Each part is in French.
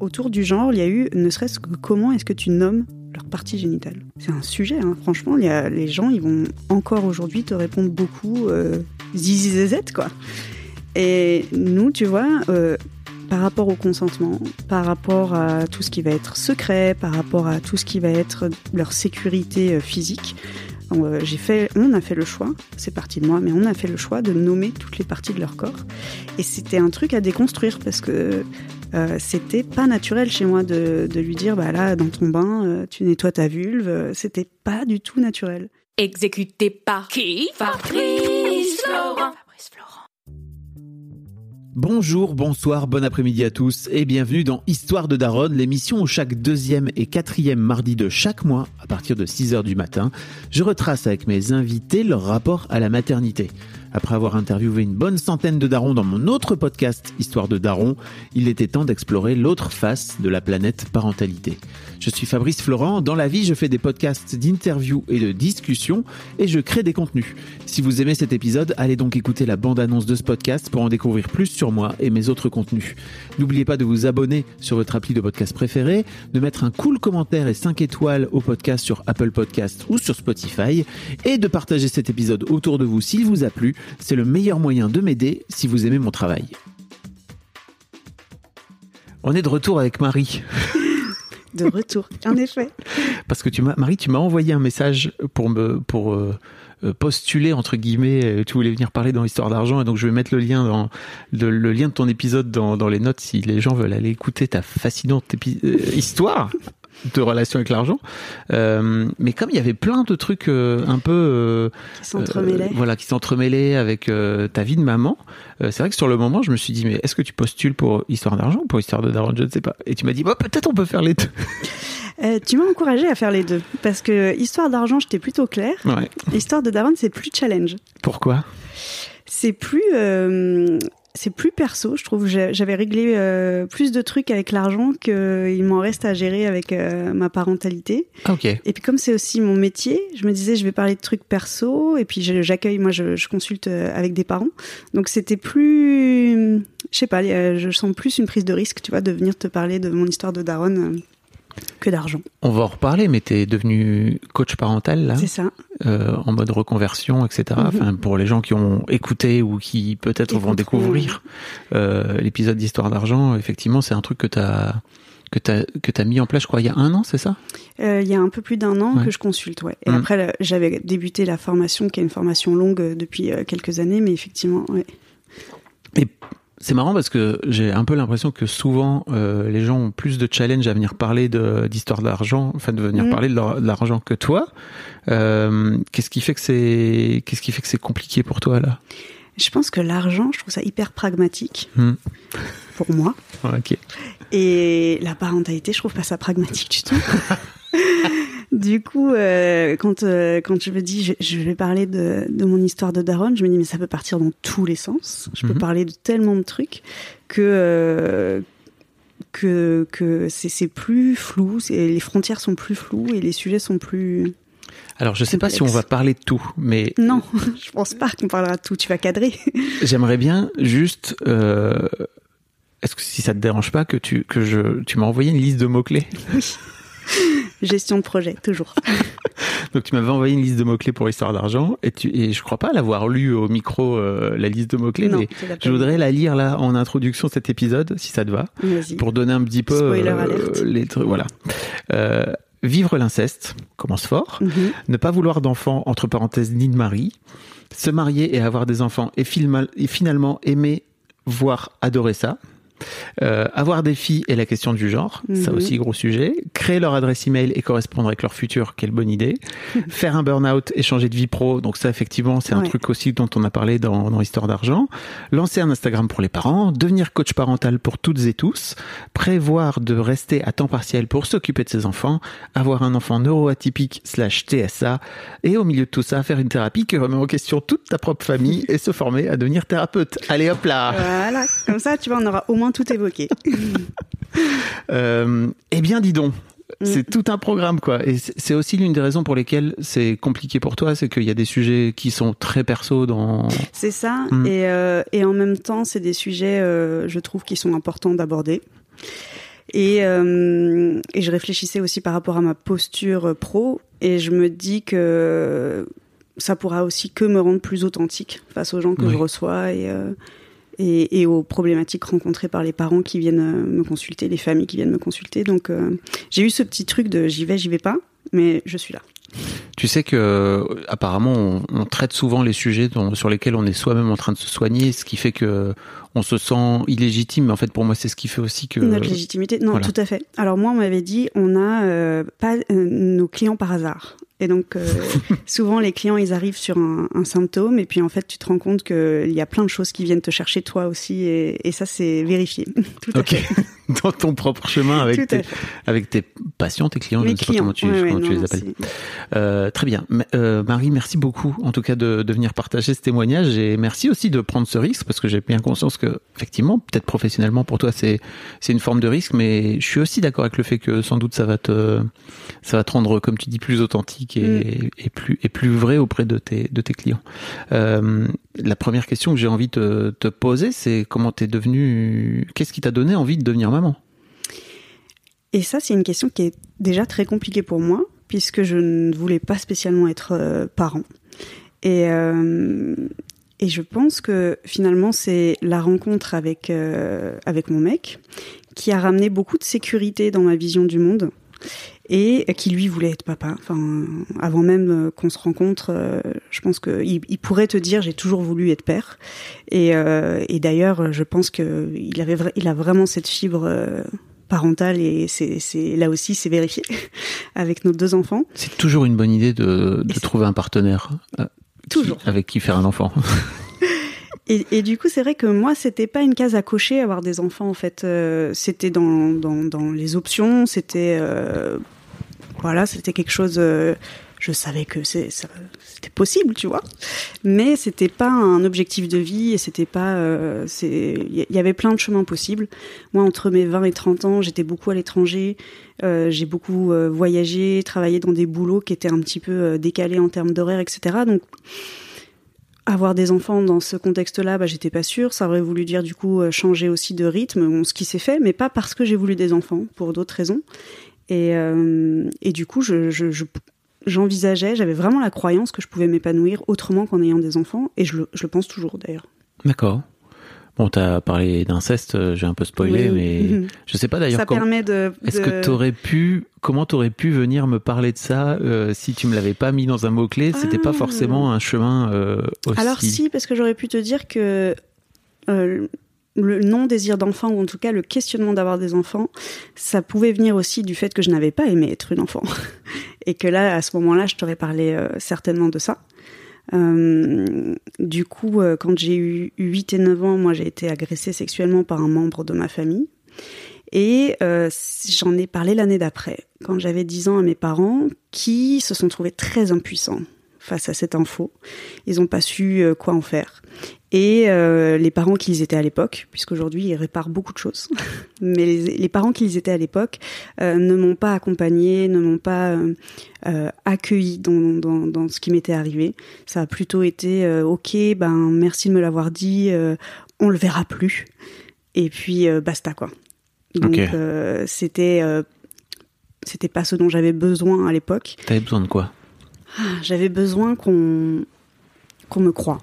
Autour du genre, il y a eu, ne serait-ce que comment est-ce que tu nommes leur partie génitale. C'est un sujet, hein. Franchement, les gens, ils vont encore aujourd'hui te répondre beaucoup zizizézette, quoi. Et nous, tu vois, par rapport au consentement, par rapport à tout ce qui va être secret, par rapport à tout ce qui va être leur sécurité physique, on a fait le choix, c'est parti de moi, mais on a fait le choix de nommer toutes les parties de leur corps. Et c'était un truc à déconstruire parce que c'était pas naturel chez moi de lui dire bah là dans ton bain tu nettoies ta vulve, c'était pas du tout naturel. Exécuté par qui? Fabrice Florent. Bonjour, bonsoir, bon après-midi à tous et bienvenue dans Histoire de Daronne, l'émission où chaque deuxième et quatrième mardi de chaque mois, à partir de 6h du matin, je retrace avec mes invités leur rapport à la maternité. Après avoir interviewé une bonne centaine de darons dans mon autre podcast Histoire de Daron, il était temps d'explorer l'autre face de la planète parentalité. Je suis Fabrice Florent, dans la vie je fais des podcasts d'interviews et de discussions et je crée des contenus. Si vous aimez cet épisode, allez donc écouter la bande-annonce de ce podcast pour en découvrir plus sur moi et mes autres contenus. N'oubliez pas de vous abonner sur votre appli de podcast préféré, de mettre un cool commentaire et 5 étoiles au podcast sur Apple Podcasts ou sur Spotify et de partager cet épisode autour de vous s'il vous a plu. C'est le meilleur moyen de m'aider si vous aimez mon travail. On est de retour avec Marie. De retour, en effet. Parce que Marie, tu m'as envoyé un message pour postuler, entre guillemets. Tu voulais venir parler dans Histoire d'Argent et donc je vais mettre le lien de ton épisode dans les notes si les gens veulent aller écouter ta fascinante histoire de relation avec l'argent, mais comme il y avait plein de trucs un peu qui s'entremêlaient avec ta vie de maman, c'est vrai que sur le moment je me suis dit mais est-ce que tu postules pour Histoire d'Argent ou pour Histoire de Daronne, je ne sais pas, et tu m'as dit bah, peut-être on peut faire les deux. Tu m'as encouragée à faire les deux parce que Histoire d'Argent j'étais plutôt claire, ouais. Histoire de Daronne c'est plus challenge. Pourquoi? C'est plus perso, je trouve. J'avais réglé plus de trucs avec l'argent qu'il m'en reste à gérer avec ma parentalité. Ok. Et puis comme c'est aussi mon métier, je me disais je vais parler de trucs perso. Et puis j'accueille, moi je consulte avec des parents. Donc c'était plus, je sais pas, je sens plus une prise de risque, tu vois, de venir te parler de mon histoire de daronne que d'argent. On va en reparler, mais t'es devenue coach parental, là. C'est ça. En mode reconversion, etc. Mm-hmm. Enfin, pour les gens qui ont écouté ou qui peut-être vont découvrir l'épisode d'Histoire d'Argent, effectivement, c'est un truc que t'as mis en place, je crois, il y a un an, c'est ça ? Il y a un peu plus d'un an, ouais, que je consulte, ouais. Et après, j'avais débuté la formation, qui est une formation longue depuis quelques années, mais effectivement, ouais. Et c'est marrant parce que j'ai un peu l'impression que souvent les gens ont plus de challenge à venir parler d'histoire de l'argent, enfin de venir parler de l'argent que toi. Qu'est-ce qui fait que c'est compliqué pour toi là ? Je pense que l'argent, je trouve ça hyper pragmatique pour moi. Ok. Et la parentalité, je trouve pas ça pragmatique du tout. Du coup, quand je me dis je vais parler de mon histoire de daronne, je me dis mais ça peut partir dans tous les sens. Je peux parler de tellement de trucs que c'est plus flou, les frontières sont plus floues et les sujets sont plus... Alors, je ne sais pas si on va parler de tout, mais... Non, je ne pense pas qu'on parlera de tout, tu vas cadrer. J'aimerais bien juste... Est-ce que si ça ne te dérange pas que tu m'as envoyé une liste de mots-clés ? Oui. Gestion de projet, toujours. Donc tu m'avais envoyé une liste de mots-clés pour Histoire d'Argent et je crois pas l'avoir lu au micro, la liste de mots-clés, non, mais je voudrais la lire là en introduction de cet épisode, si ça te va. Vas-y. Pour donner un petit peu les trucs. Voilà. Vivre l'inceste, commence fort. Ne pas vouloir d'enfants, entre parenthèses, ni de mari. Se marier et avoir des enfants et finalement aimer, voire adorer ça. Avoir des filles et la question du genre, ça aussi gros sujet. Créer leur adresse email et correspondre avec leur futur, quelle bonne idée. Faire un burn-out et changer de vie pro, donc ça effectivement c'est un truc aussi dont on a parlé dans Histoire d'Argent. Lancer un Instagram pour les parents, devenir coach parental pour toutes et tous, prévoir de rester à temps partiel pour s'occuper de ses enfants, avoir un enfant neuroatypique/TSA et au milieu de tout ça, faire une thérapie qui remet en question toute ta propre famille et se former à devenir thérapeute. Allez hop là. Voilà, comme ça tu vois on aura au moins tout évoqué. Eh bien dis donc, c'est tout un programme quoi. Et c'est aussi l'une des raisons pour lesquelles c'est compliqué pour toi, c'est qu'il y a des sujets qui sont très perso dans... C'est ça, et en même temps c'est des sujets je trouve qui sont importants d'aborder. Et je réfléchissais aussi par rapport à ma posture pro et je me dis que ça pourra aussi que me rendre plus authentique face aux gens que je reçois et aux problématiques rencontrées par les parents qui viennent me consulter, les familles qui viennent me consulter. Donc j'ai eu ce petit truc de j'y vais pas, mais je suis là. Tu sais que apparemment on traite souvent les sujets sur lesquels on est soi-même en train de se soigner, ce qui fait que on se sent illégitime. Mais en fait, pour moi, c'est ce qui fait aussi que notre légitimité. Non, voilà. Tout à fait. Alors moi, on m'avait dit, on a pas nos clients par hasard. Et donc souvent les clients ils arrivent sur un symptôme et puis en fait tu te rends compte qu'il y a plein de choses qui viennent te chercher toi aussi et ça c'est vérifié. Tout à fait. Dans ton propre chemin avec tes patients, tes clients, je ne sais pas comment tu les appelles. Très bien. Marie, merci beaucoup en tout cas de venir partager ce témoignage et merci aussi de prendre ce risque parce que j'ai bien conscience que effectivement peut-être professionnellement pour toi c'est une forme de risque mais je suis aussi d'accord avec le fait que sans doute ça va te rendre comme tu dis plus authentique. Et plus vrai auprès de tes clients. La première question que j'ai envie de te poser, c'est comment t'es devenue... Qu'est-ce qui t'a donné envie de devenir maman ? Et ça, c'est une question qui est déjà très compliquée pour moi, puisque je ne voulais pas spécialement être parent. Et je pense que finalement, c'est la rencontre avec mon mec qui a ramené beaucoup de sécurité dans ma vision du monde. Et qui lui voulait être papa. Enfin, avant même qu'on se rencontre, je pense qu'il pourrait te dire j'ai toujours voulu être père. Et d'ailleurs, je pense qu'il a vraiment cette fibre parentale et c'est là aussi c'est vérifié avec nos deux enfants. C'est toujours une bonne idée de trouver un partenaire avec qui faire un enfant. Et du coup, c'est vrai que moi, c'était pas une case à cocher, avoir des enfants, en fait. C'était dans les options, c'était... c'était quelque chose... je savais que c'était possible, tu vois. Mais c'était pas un objectif de vie et c'était pas... y avait plein de chemins possibles. Moi, entre mes 20 et 30 ans, j'étais beaucoup à l'étranger. J'ai beaucoup voyagé, travaillé dans des boulots qui étaient un petit peu décalés en termes d'horaire, etc. Donc... Avoir des enfants dans ce contexte-là, j'étais pas sûre. Ça aurait voulu dire, du coup, changer aussi de rythme, ce qui s'est fait, mais pas parce que j'ai voulu des enfants, pour d'autres raisons. Et du coup, j'envisageais, j'avais vraiment la croyance que je pouvais m'épanouir autrement qu'en ayant des enfants, et je le pense toujours, d'ailleurs. D'accord. Bon, t'as parlé d'inceste, j'ai un peu spoilé, mais je sais pas d'ailleurs... Ça permet de... Comment t'aurais pu venir me parler de ça si tu me l'avais pas mis dans un mot-clé ? C'était pas forcément un chemin aussi... Alors si, parce que j'aurais pu te dire que le non-désir d'enfant, ou en tout cas le questionnement d'avoir des enfants, ça pouvait venir aussi du fait que je n'avais pas aimé être une enfant. Et que là, à ce moment-là, je t'aurais parlé certainement de ça. Du coup, quand j'ai eu 8 et 9 ans, moi j'ai été agressée sexuellement par un membre de ma famille et j'en ai parlé l'année d'après, quand j'avais 10 ans à mes parents qui se sont trouvés très impuissants face à cette info. Ils n'ont pas su quoi en faire. Et les parents qu'ils étaient à l'époque, puisqu'aujourd'hui ils réparent beaucoup de choses, mais les parents qu'ils étaient à l'époque ne m'ont pas accompagnée, ne m'ont pas accueillie dans ce qui m'était arrivé. Ça a plutôt été « Ok, merci de me l'avoir dit, on le verra plus ». Et puis basta quoi. Donc okay. C'était pas ce dont j'avais besoin à l'époque. T'avais besoin de quoi ? J'avais besoin qu'on me croie.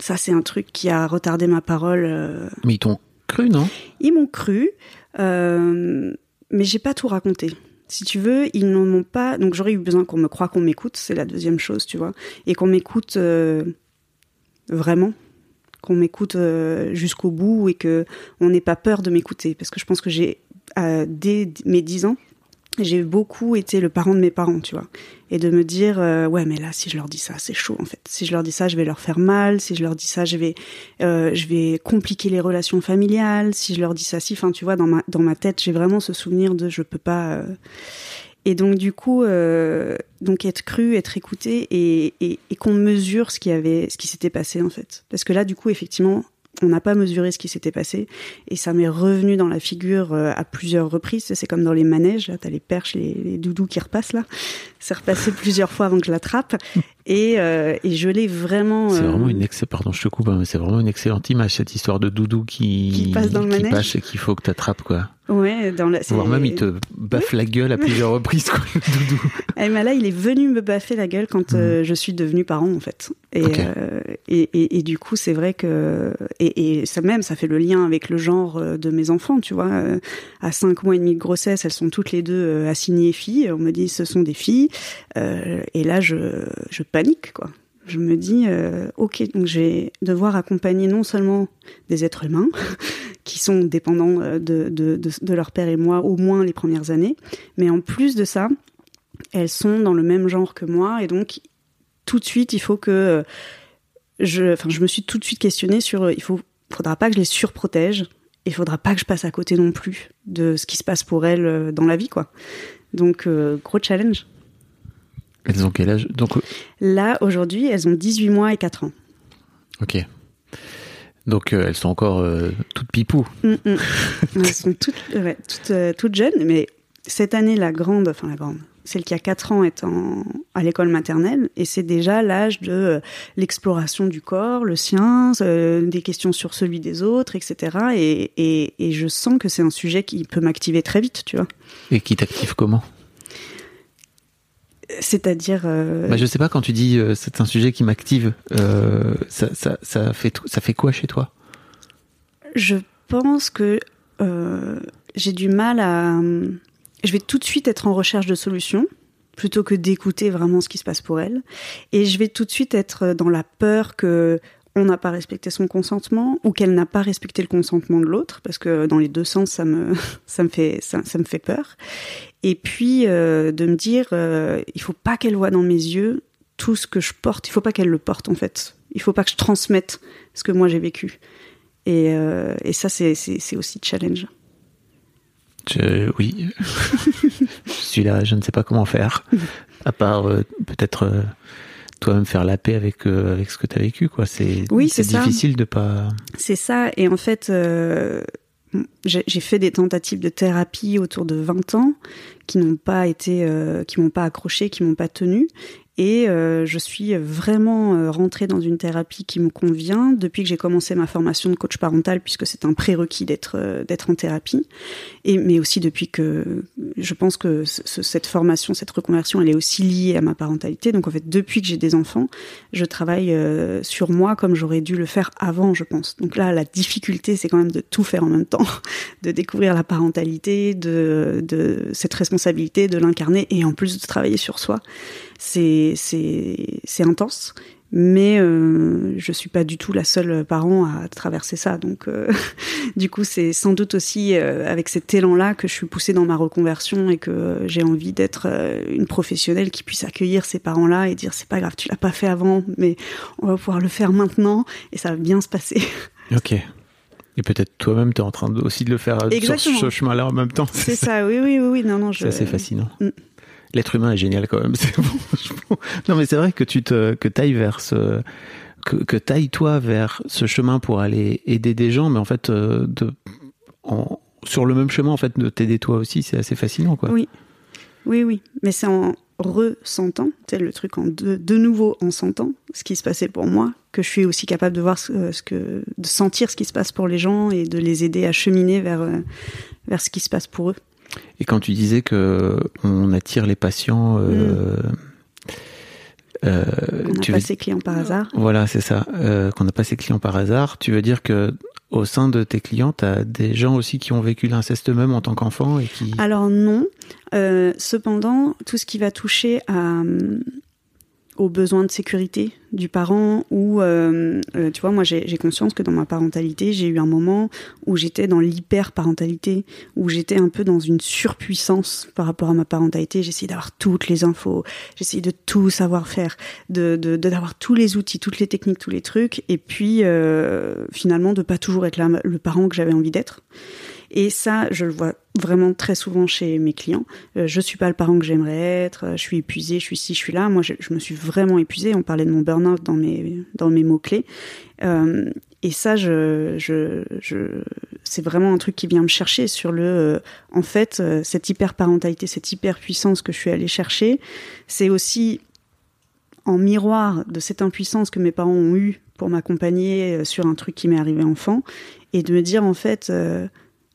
Ça, c'est un truc qui a retardé ma parole. Mais ils t'ont cru, non ? Ils m'ont cru, mais j'ai pas tout raconté. Si tu veux, ils n'en ont pas... Donc j'aurais eu besoin qu'on me croie, qu'on m'écoute, c'est la deuxième chose, tu vois. Et qu'on m'écoute vraiment, qu'on m'écoute jusqu'au bout et qu'on n'ait pas peur de m'écouter. Parce que je pense que j'ai, dès mes 10 ans, j'ai beaucoup été le parent de mes parents, tu vois. Et de me dire, ouais, mais là, si je leur dis ça, c'est chaud, en fait. Si je leur dis ça, je vais leur faire mal. Si je leur dis ça, je vais compliquer les relations familiales. Si je leur dis ça, si, enfin, tu vois, dans ma tête, j'ai vraiment ce souvenir de je peux pas... Et donc, du coup, donc être cru, être écouté et qu'on mesure ce qui s'était passé, en fait. Parce que là, du coup, effectivement, on n'a pas mesuré ce qui s'était passé. Et ça m'est revenu dans la figure à plusieurs reprises. C'est comme dans les manèges. Là, t'as les perches, les doudous qui repassent, là. C'est repassé plusieurs fois avant que je l'attrape. Et je l'ai vraiment... C'est vraiment une excellente... Pardon, je te coupe, hein, mais c'est vraiment une excellente image, cette histoire de doudou qui passe dans le manège. Qui passe et qu'il faut que t'attrapes, quoi. Ouais, voire même il te baffe la gueule à plusieurs reprises, quoi, le doudou. Et ben là, il est venu me baffer la gueule quand je suis devenue parent, en fait. Et, okay. Et du coup, c'est vrai que... Et ça même, ça fait le lien avec le genre de mes enfants, tu vois. À 5 mois et demi de grossesse, elles sont toutes les deux assignées filles. On me dit, ce sont des filles. Et là, je panique, quoi. Je me dis, ok, donc je vais devoir accompagner non seulement des êtres humains qui sont dépendants de leur père et moi au moins les premières années, mais en plus de ça, elles sont dans le même genre que moi, et donc tout de suite, il faut que je me suis tout de suite questionnée sur, faudra pas que je les surprotège, et faudra pas que je passe à côté non plus de ce qui se passe pour elles dans la vie, quoi. Donc gros challenge. Elles ont quel âge donc... Là, aujourd'hui, elles ont 18 mois et 4 ans. Ok. Donc, elles sont encore toutes pipou. Elles sont toutes jeunes, mais cette année, la grande, celle qui a 4 ans est à l'école maternelle, et c'est déjà l'âge de l'exploration du corps, le sien, des questions sur celui des autres, etc. Et je sens que c'est un sujet qui peut m'activer très vite, tu vois. Et qui t'active comment ? C'est-à-dire... je sais pas, quand tu dis c'est un sujet qui m'active, ça fait quoi chez toi ? Je pense que j'ai du mal à... Je vais tout de suite être en recherche de solutions, plutôt que d'écouter vraiment ce qui se passe pour elle. Et je vais tout de suite être dans la peur que... on n'a pas respecté son consentement ou qu'elle n'a pas respecté le consentement de l'autre, parce que dans les deux sens, ça me fait peur. Et puis, de me dire, il faut pas qu'elle voie dans mes yeux tout ce que je porte. Il faut pas qu'elle le porte, en fait. Il faut pas que je transmette ce que moi j'ai vécu. Et ça, c'est aussi challenge. Oui. Je suis là, je ne sais pas comment faire. À part, peut-être... toi-même faire la paix avec ce que tu as vécu, quoi. C'est difficile de pas... C'est ça, et en fait, j'ai fait des tentatives de thérapie autour de 20 ans qui n'ont pas été... qui m'ont pas accrochée, qui m'ont pas tenue, et je suis vraiment rentrée dans une thérapie qui me convient depuis que j'ai commencé ma formation de coach parental, puisque c'est un prérequis d'être en thérapie, mais aussi depuis que je pense que cette formation, cette reconversion, elle est aussi liée à ma parentalité. Donc en fait, depuis que j'ai des enfants, je travaille sur moi comme j'aurais dû le faire avant, je pense. Donc là, la difficulté, c'est quand même de tout faire en même temps, de découvrir la parentalité, de cette responsabilité, de l'incarner, et en plus de travailler sur soi. C'est intense, mais je suis pas du tout la seule parent à traverser ça. Donc, du coup, c'est sans doute aussi avec cet élan-là que je suis poussée dans ma reconversion et que j'ai envie d'être une professionnelle qui puisse accueillir ces parents-là et dire « c'est pas grave, tu l'as pas fait avant, mais on va pouvoir le faire maintenant et ça va bien se passer. » Ok. Et peut-être toi-même, t'es en train aussi de le faire. Exactement. Sur ce chemin-là en même temps. C'est ça, oui. Non, c'est assez fascinant. L'être humain est génial quand même, c'est bon. Non mais c'est vrai que t'ailles toi vers ce chemin pour aller aider des gens, mais en fait sur le même chemin en fait de t'aider toi aussi, c'est assez fascinant, quoi. Oui, mais c'est en ressentant, tu sais, le truc de nouveau en sentant ce qui se passait pour moi, que je suis aussi capable de voir de sentir ce qui se passe pour les gens et de les aider à cheminer vers ce qui se passe pour eux. Et quand tu disais qu'on attire les patients... qu'on n'a pas ses clients par hasard. Voilà, c'est ça. Qu'on n'a pas ses clients par hasard. Tu veux dire qu'au sein de tes clients, tu as des gens aussi qui ont vécu l'inceste eux-mêmes en tant qu'enfants et qui... Alors non. Cependant, tout ce qui va toucher à... aux besoins de sécurité du parent ou tu vois, moi j'ai conscience que dans ma parentalité j'ai eu un moment où j'étais dans l'hyper-parentalité, où j'étais un peu dans une surpuissance par rapport à ma parentalité. J'essayais d'avoir toutes les infos, j'essayais de tout savoir faire, d'avoir tous les outils, toutes les techniques, tous les trucs, et puis finalement de pas toujours être le parent que j'avais envie d'être. Et ça, je le vois vraiment très souvent chez mes clients. Je suis pas le parent que j'aimerais être, je suis épuisée, je suis ci, je suis là. Moi, je me suis vraiment épuisée. On parlait de mon burn-out dans mes mots-clés. Et ça, c'est vraiment un truc qui vient me chercher sur le... en fait, cette hyper-parentalité, cette hyper-puissance que je suis allée chercher, c'est aussi en miroir de cette impuissance que mes parents ont eue pour m'accompagner sur un truc qui m'est arrivé enfant. Et de me dire, en fait...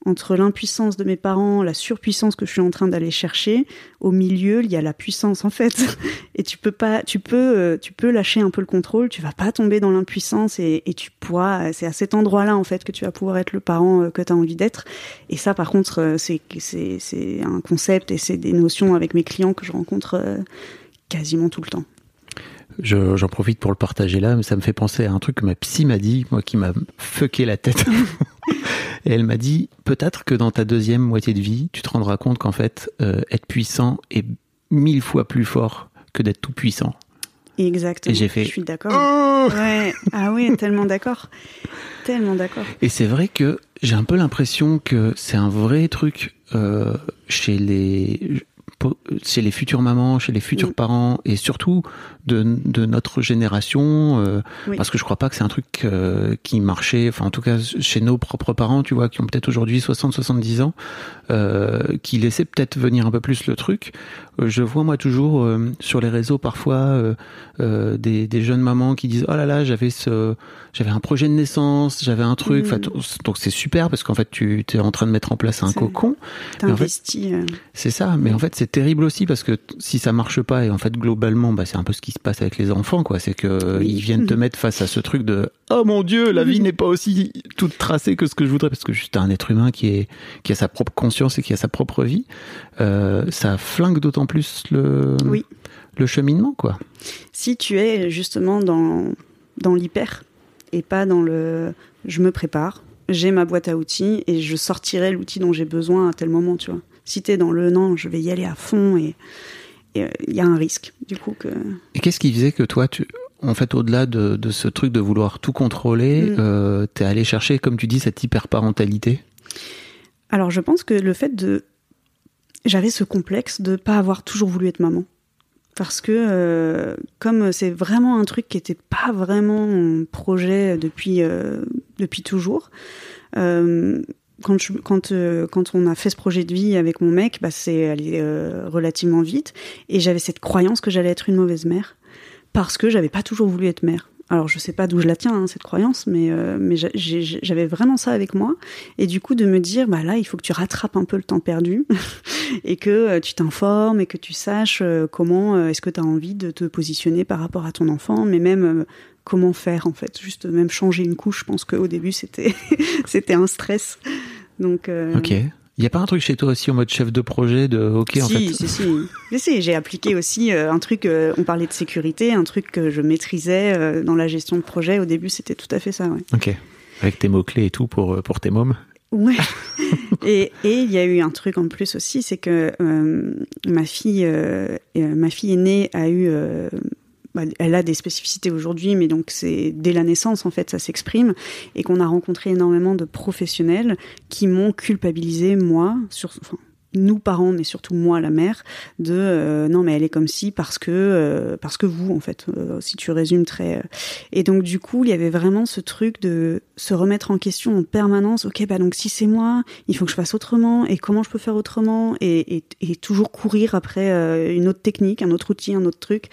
entre l'impuissance de mes parents, la surpuissance que je suis en train d'aller chercher, au milieu, il y a la puissance, en fait. Et tu peux lâcher un peu le contrôle, tu vas pas tomber dans l'impuissance et tu pourras, c'est à cet endroit-là, en fait, que tu vas pouvoir être le parent que t'as envie d'être. Et ça, par contre, c'est un concept et c'est des notions avec mes clients que je rencontre quasiment tout le temps. J'en profite pour le partager là, mais ça me fait penser à un truc que ma psy m'a dit, moi qui m'a fucké la tête. Et elle m'a dit, peut-être que dans ta deuxième moitié de vie, tu te rendras compte qu'en fait, être puissant est 1000 fois plus fort que d'être tout puissant. Exactement, je suis d'accord. Oh ouais. Ah oui, tellement d'accord. Tellement d'accord. Et c'est vrai que j'ai un peu l'impression que c'est un vrai truc chez les futures mamans, chez les futurs parents, et surtout de notre génération, oui. Parce que je crois pas que c'est un truc qui marchait, enfin en tout cas chez nos propres parents, tu vois, qui ont peut-être aujourd'hui 60-70 ans, qui laissaient peut-être venir un peu plus le truc. Je vois moi toujours sur les réseaux parfois des jeunes mamans qui disent « Oh là là, j'avais un projet de naissance, j'avais un truc. » Enfin, donc c'est super parce qu'en fait tu es en train de mettre en place un cocon. T'investis. En fait, c'est ça, mais en fait c'est terrible aussi parce que si ça marche pas, et en fait globalement bah, c'est un peu ce qui se passe avec les enfants, quoi. C'est que ils viennent te mettre face à ce truc de « Oh mon Dieu, la vie n'est pas aussi toute tracée que ce que je voudrais » parce que juste un être humain qui a sa propre conscience et qui a sa propre vie, ça flingue d'autant plus le cheminement, quoi. Si tu es justement dans l'hyper et pas dans le « je me prépare, j'ai ma boîte à outils et je sortirai l'outil dont j'ai besoin à tel moment », tu vois. Si t'es dans le « non, je vais y aller à fond » et il y a un risque, du coup. Et qu'est-ce qui faisait que toi, en fait, au-delà de ce truc de vouloir tout contrôler, t'es allé chercher, comme tu dis, cette hyper-parentalité? Alors, je pense que le fait de... J'avais ce complexe de pas avoir toujours voulu être maman. Parce que, comme c'est vraiment un truc qui était pas vraiment mon projet depuis toujours... Quand on a fait ce projet de vie avec mon mec, bah, c'est allé relativement vite. Et j'avais cette croyance que j'allais être une mauvaise mère parce que j'avais pas toujours voulu être mère. Alors, je sais pas d'où je la tiens, hein, cette croyance, mais j'avais vraiment ça avec moi. Et du coup, de me dire, bah là, il faut que tu rattrapes un peu le temps perdu et que tu t'informes et que tu saches comment est-ce que tu as envie de te positionner par rapport à ton enfant, mais même... Comment faire, en fait, juste même changer une couche. Je pense qu'au début, c'était un stress. Donc, Ok. Il n'y a pas un truc chez toi aussi en mode chef de projet de OK, si, en fait. Si. J'ai appliqué aussi un truc, on parlait de sécurité, un truc que je maîtrisais dans la gestion de projet. Au début, c'était tout à fait ça, ouais. Ok. Avec tes mots-clés et tout pour tes mômes. Ouais. Et il y a eu un truc en plus aussi, c'est que ma fille aînée a eu... elle a des spécificités aujourd'hui, mais donc c'est dès la naissance, en fait, ça s'exprime, et qu'on a rencontré énormément de professionnels qui m'ont culpabilisé, moi, nous parents, mais surtout moi, la mère, de non, mais elle est comme si parce que vous, en fait, si tu résumes très... Et donc, du coup, il y avait vraiment ce truc de se remettre en question en permanence. Ok, bah donc si c'est moi, il faut que je fasse autrement, et comment je peux faire autrement, et toujours courir après une autre technique, un autre outil, un autre truc,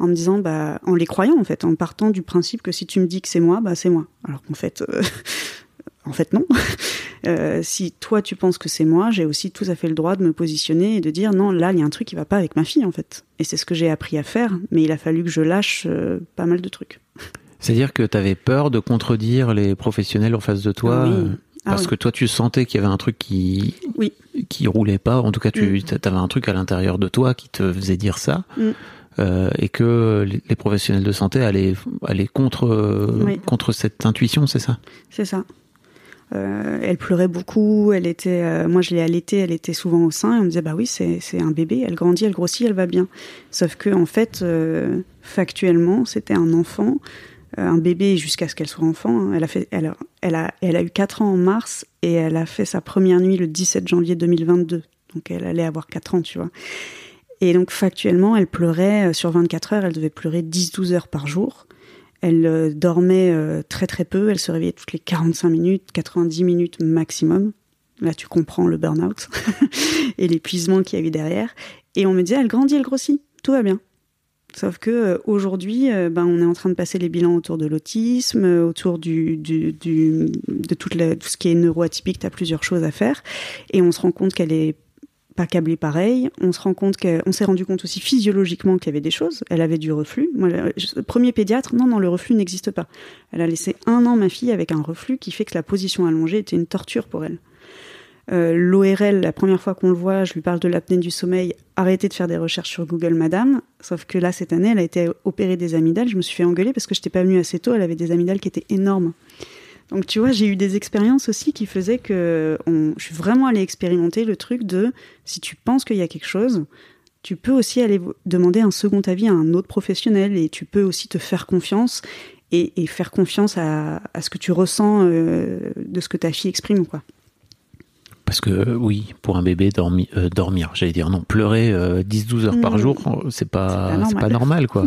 en me disant, bah, en les croyant, en fait, en partant du principe que si tu me dis que c'est moi, bah c'est moi. Alors qu'en fait... En fait, non. Si toi, tu penses que c'est moi, j'ai aussi tout à fait le droit de me positionner et de dire « Non, là, il y a un truc qui va pas avec ma fille, en fait. » Et c'est ce que j'ai appris à faire, mais il a fallu que je lâche pas mal de trucs. C'est-à-dire que tu avais peur de contredire les professionnels en face de toi, oui. Parce que toi, tu sentais qu'il y avait un truc qui roulait pas. En tout cas, tu avais un truc à l'intérieur de toi qui te faisait dire ça. et que les professionnels de santé allaient contre cette intuition, c'est ça ? C'est ça. Elle pleurait beaucoup, elle était, moi je l'ai allaitée, elle était souvent au sein, et on me disait bah oui, c'est un bébé, elle grandit, elle grossit, elle va bien. Sauf que en fait, factuellement, c'était un enfant, un bébé jusqu'à ce qu'elle soit enfant. Hein. Elle a eu 4 ans en mars et elle a fait sa première nuit le 17 janvier 2022. Donc elle allait avoir 4 ans, tu vois. Et donc factuellement, elle pleurait sur 24 heures, elle devait pleurer 10-12 heures par jour. Elle dormait très très peu, elle se réveillait toutes les 45 minutes, 90 minutes maximum. Là, tu comprends le burn-out et l'épuisement qu'il y a eu derrière. Et on me disait, elle grandit, elle grossit, tout va bien. Sauf qu'aujourd'hui, on est en train de passer les bilans autour de l'autisme, autour de tout ce qui est neuroatypique, tu as plusieurs choses à faire. Et on se rend compte qu'elle est pas câblée pareil, on s'est rendu compte aussi physiologiquement qu'il y avait des choses, elle avait du reflux. Moi, le premier pédiatre, non, le reflux n'existe pas. Elle a laissé 1 an ma fille avec un reflux qui fait que la position allongée était une torture pour elle. L'ORL, la première fois qu'on le voit, je lui parle de l'apnée du sommeil, arrêtez de faire des recherches sur Google, madame. Sauf que là, cette année, elle a été opérée des amygdales, je me suis fait engueuler parce que je n'étais pas venue assez tôt, elle avait des amygdales qui étaient énormes. Donc tu vois, j'ai eu des expériences aussi qui faisaient que je suis vraiment allée expérimenter le truc de, si tu penses qu'il y a quelque chose, tu peux aussi aller demander un second avis à un autre professionnel et tu peux aussi te faire confiance et faire confiance à ce que tu ressens de ce que ta fille exprime, quoi. Parce que oui, pour un bébé, pleurer 10-12 heures par jour, c'est pas normal, quoi.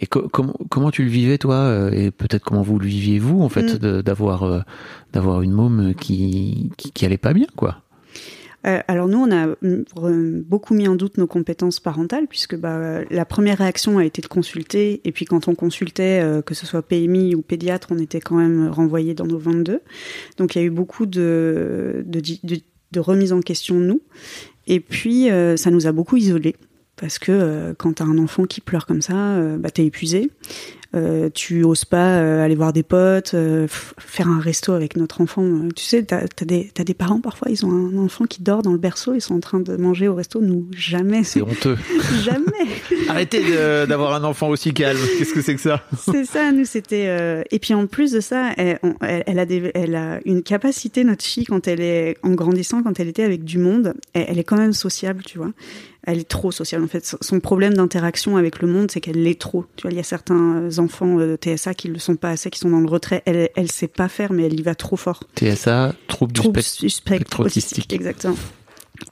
Et comment tu le vivais toi, et peut-être comment vous le viviez vous en fait, d'avoir une môme qui allait pas bien, quoi. Alors nous on a beaucoup mis en doute nos compétences parentales, puisque la première réaction a été de consulter, et puis quand on consultait, que ce soit PMI ou pédiatre, on était quand même renvoyés dans nos 22. Donc il y a eu beaucoup de remise en question de nous, et puis ça nous a beaucoup isolés. Parce que quand t'as un enfant qui pleure comme ça, t'es épuisé. Tu oses pas aller voir des potes, faire un resto avec notre enfant. Tu sais, t'as des parents parfois, ils ont un enfant qui dort dans le berceau, ils sont en train de manger au resto. Nous, jamais. C'est honteux. Jamais. Arrêtez d'avoir un enfant aussi calme. Qu'est-ce que c'est que ça ? C'est ça, nous, c'était... Et puis en plus de ça, elle a une capacité, notre fille, quand elle est en grandissant, quand elle était avec du monde, elle est quand même sociable, tu vois. Elle est trop sociale, en fait. Son problème d'interaction avec le monde, c'est qu'elle l'est trop. Tu vois, il y a certains enfants de TSA qui ne le sont pas assez, qui sont dans le retrait. Elle ne sait pas faire, mais elle y va trop fort. TSA, trouble du spectre autistique. Exactement.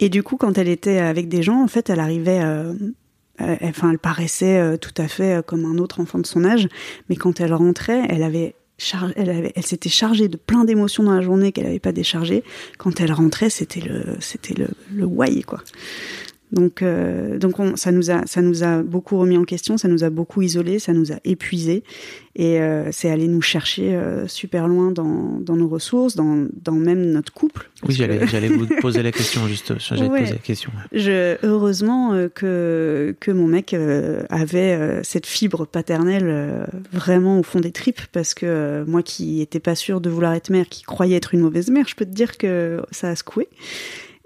Et du coup, quand elle était avec des gens, en fait, elle arrivait... elle paraissait tout à fait comme un autre enfant de son âge. Mais quand elle rentrait, elle s'était chargée de plein d'émotions dans la journée qu'elle n'avait pas déchargées. Quand elle rentrait, c'était le why, quoi. Donc ça nous a beaucoup remis en question, ça nous a beaucoup isolés, ça nous a épuisés, et c'est allé nous chercher super loin dans nos ressources, dans même notre couple. Oui, j'allais vous poser la question juste. Heureusement que mon mec avait cette fibre paternelle vraiment au fond des tripes, parce que moi qui n'étais pas sûre de vouloir être mère, qui croyais être une mauvaise mère, je peux te dire que ça a secoué.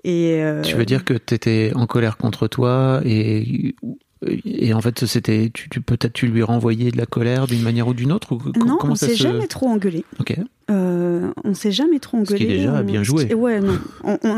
Tu veux dire que t'étais en colère contre toi et en fait c'était peut-être tu lui renvoyais de la colère d'une manière ou d'une autre, ou non, comment on s'est jamais trop engueulé. Ok. On s'est jamais trop engueulé. Ce qui est déjà bien joué. Ouais, non.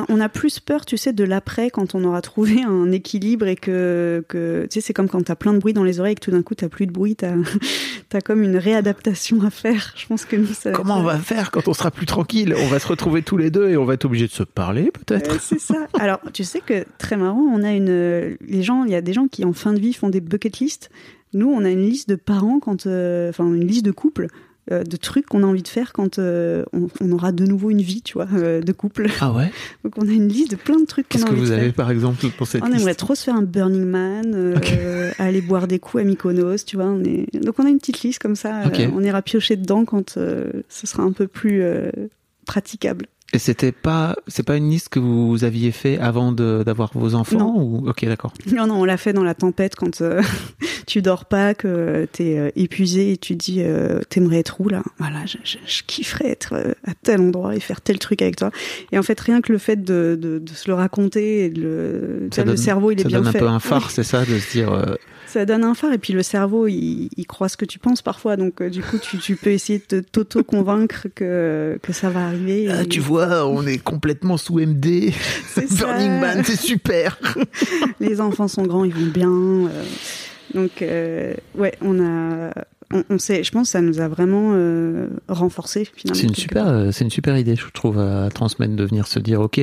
On a plus peur, tu sais, de l'après, quand on aura trouvé un équilibre et que tu sais, c'est comme quand t'as plein de bruit dans les oreilles et que tout d'un coup t'as plus de bruit, t'as comme une réadaptation à faire. Je pense que nous, ça... Comment on va faire quand on sera plus tranquille? On va se retrouver tous les deux et on va être obligé de se parler, peut-être. C'est ça. Alors, tu sais que, très marrant, on a il y a des gens qui, en fin de vie, font des bucket lists. Nous, on a une liste de parents une liste de couples. De trucs qu'on a envie de faire quand on aura de nouveau une vie, tu vois, de couple. Ah ouais. Donc on a une liste de plein de trucs. Qu'est-ce qu'on a envie que vous avez par exemple pour cette liste? On aimerait trop se faire un Burning Man, aller boire des coups à Mykonos, tu vois. Donc on a une petite liste comme ça. Okay. On ira piocher dedans quand ce sera un peu plus praticable. Et c'est pas une liste que vous aviez fait avant d'avoir vos enfants? Non. Ou... Ok, d'accord. Non, on l'a fait dans la tempête quand tu dors pas, que t'es épuisé et tu dis t'aimerais être où là? Voilà, je kifferais être à tel endroit et faire tel truc avec toi. Et en fait, rien que le fait de se le raconter, et le cerveau il est bien fait. Ça donne un peu un phare, c'est ça, de se dire... Ça donne un phare, et puis le cerveau, il croit ce que tu penses parfois, donc du coup, tu peux essayer de t'auto-convaincre que ça va arriver. Ah, tu vois, on est complètement sous MD, c'est Burning Man, c'est super. Les enfants sont grands, ils vont bien, donc ouais, on sait, je pense que ça nous a vraiment renforcés, finalement. C'est une super idée, je trouve, à transmettre, de venir se dire, ok,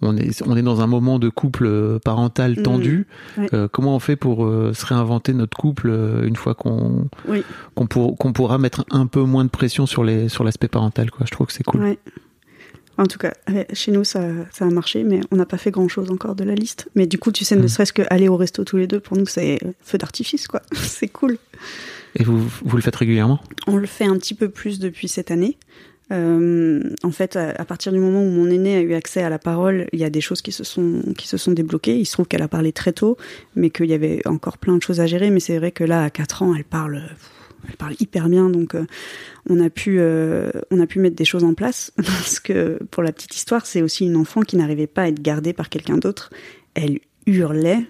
on est dans un moment de couple parental tendu. Ouais. Comment on fait pour se réinventer notre couple une fois qu'on pourra mettre un peu moins de pression sur l'aspect parental, quoi. Je trouve que c'est cool. Ouais. En tout cas, chez nous, ça a marché, mais on n'a pas fait grand-chose encore de la liste. Mais du coup, tu sais, ne serait-ce qu'aller au resto tous les deux, pour nous, c'est feu d'artifice, quoi. C'est cool. Et vous le faites régulièrement? On le fait un petit peu plus depuis cette année. En fait, à partir du moment où mon aîné a eu accès à la parole, il y a des choses qui se sont débloquées. Il se trouve qu'elle a parlé très tôt, mais qu'il y avait encore plein de choses à gérer. Mais c'est vrai que là, à 4 ans, elle parle hyper bien, donc on a pu mettre des choses en place. Parce que, pour la petite histoire, c'est aussi une enfant qui n'arrivait pas à être gardée par quelqu'un d'autre. Elle hurlait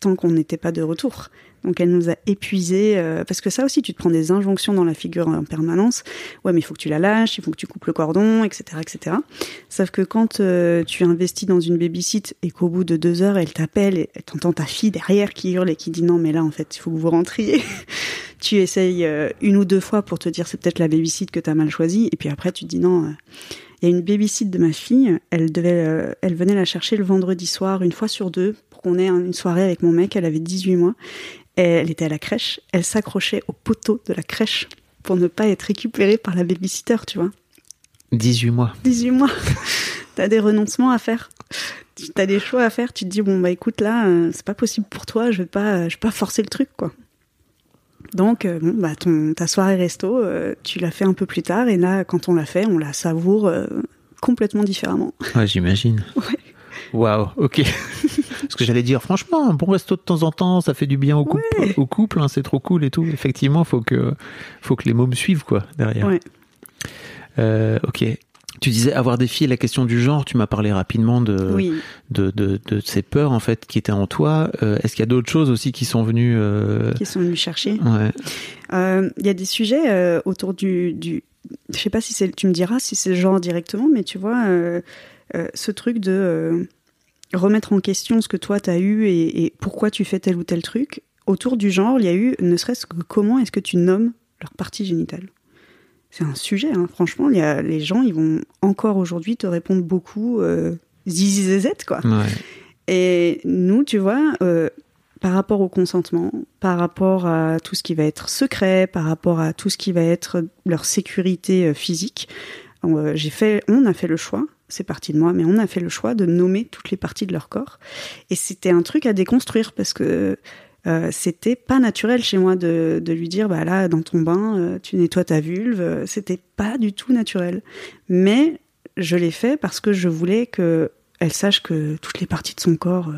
tant qu'on n'était pas de retour. Donc elle nous a épuisés, parce que ça aussi, tu te prends des injonctions dans la figure en permanence. Ouais, mais il faut que tu la lâches, il faut que tu coupes le cordon, etc., etc. Sauf que quand tu investis dans une baby-sit et qu'au bout de 2 heures, elle t'appelle et t'entends ta fille derrière qui hurle et qui dit « Non, mais là, en fait, il faut que vous rentriez ». Tu essayes 1 ou 2 fois pour te dire « C'est peut-être la baby-sit que t'as mal choisie ». Et puis après, tu te dis « Non, il y a une baby-sit de ma fille, elle venait la chercher le vendredi soir, 1 fois sur 2, pour qu'on ait une soirée avec mon mec, elle avait 18 mois ». Elle était à la crèche, elle s'accrochait au poteau de la crèche pour ne pas être récupérée par la baby-sitter, tu vois. 18 mois. 18 mois. T'as des renoncements à faire. T'as des choix à faire. Tu te dis, bon, bah écoute, là, c'est pas possible pour toi, je vais pas forcer le truc, quoi. Donc, bon, bah, ta soirée resto, tu l'as fait un peu plus tard, et là, quand on l'a fait, on la savoure complètement différemment. Ouais, j'imagine. Ouais. Waouh, ok. Parce que j'allais dire, franchement, un bon resto de temps en temps, ça fait du bien au couple, hein, c'est trop cool et tout. Effectivement, faut que les mômes suivent, quoi, derrière. Ouais. Ok. Tu disais avoir des filles, la question du genre, tu m'as parlé rapidement de ces peurs, en fait, qui étaient en toi. Est-ce qu'il y a d'autres choses aussi qui sont venues... Qui sont venues chercher. Ouais. Il y a des sujets autour du... Je sais pas si c'est... Tu me diras si c'est le genre directement, mais tu vois... ce truc de remettre en question ce que toi t'as eu et pourquoi tu fais tel ou tel truc. Autour du genre, il y a eu, ne serait-ce que comment est-ce que tu nommes leur partie génitale. C'est un sujet, hein. Franchement, les gens, ils vont encore aujourd'hui te répondre beaucoup zizi zézette, quoi. Ouais. Et nous, tu vois, par rapport au consentement, par rapport à tout ce qui va être secret, par rapport à tout ce qui va être leur sécurité physique, on a fait le choix, c'est parti de moi, mais on a fait le choix de nommer toutes les parties de leur corps. Et c'était un truc à déconstruire, parce que c'était pas naturel chez moi de lui dire, bah là, dans ton bain, tu nettoies ta vulve. C'était pas du tout naturel. Mais je l'ai fait parce que je voulais qu'elle sache que toutes les parties de son corps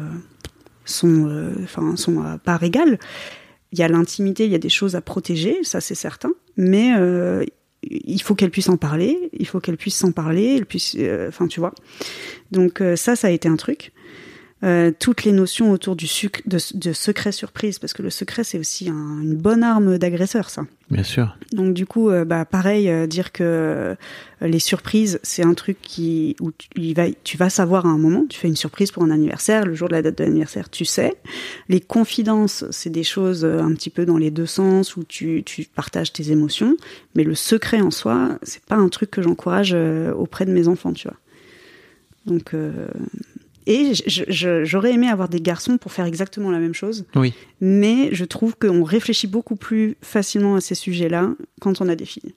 sont pas égales. Il y a l'intimité, il y a des choses à protéger, ça c'est certain, mais... il faut qu'elle puisse en parler, elle puisse, tu vois. Donc ça a été un truc. toutes les notions autour du de secret surprise, parce que le secret, c'est aussi une bonne arme d'agresseur, ça. Bien sûr. Donc du coup, pareil, dire que les surprises, c'est un truc tu vas savoir à un moment. Tu fais une surprise pour un anniversaire, le jour de la date de l'anniversaire, tu sais. Les confidences, c'est des choses un petit peu dans les deux sens, où tu partages tes émotions. Mais le secret en soi, c'est pas un truc que j'encourage auprès de mes enfants, tu vois. Donc... Et j'aurais aimé avoir des garçons pour faire exactement la même chose. Oui. Mais je trouve qu'on réfléchit beaucoup plus facilement à ces sujets-là quand on a des filles.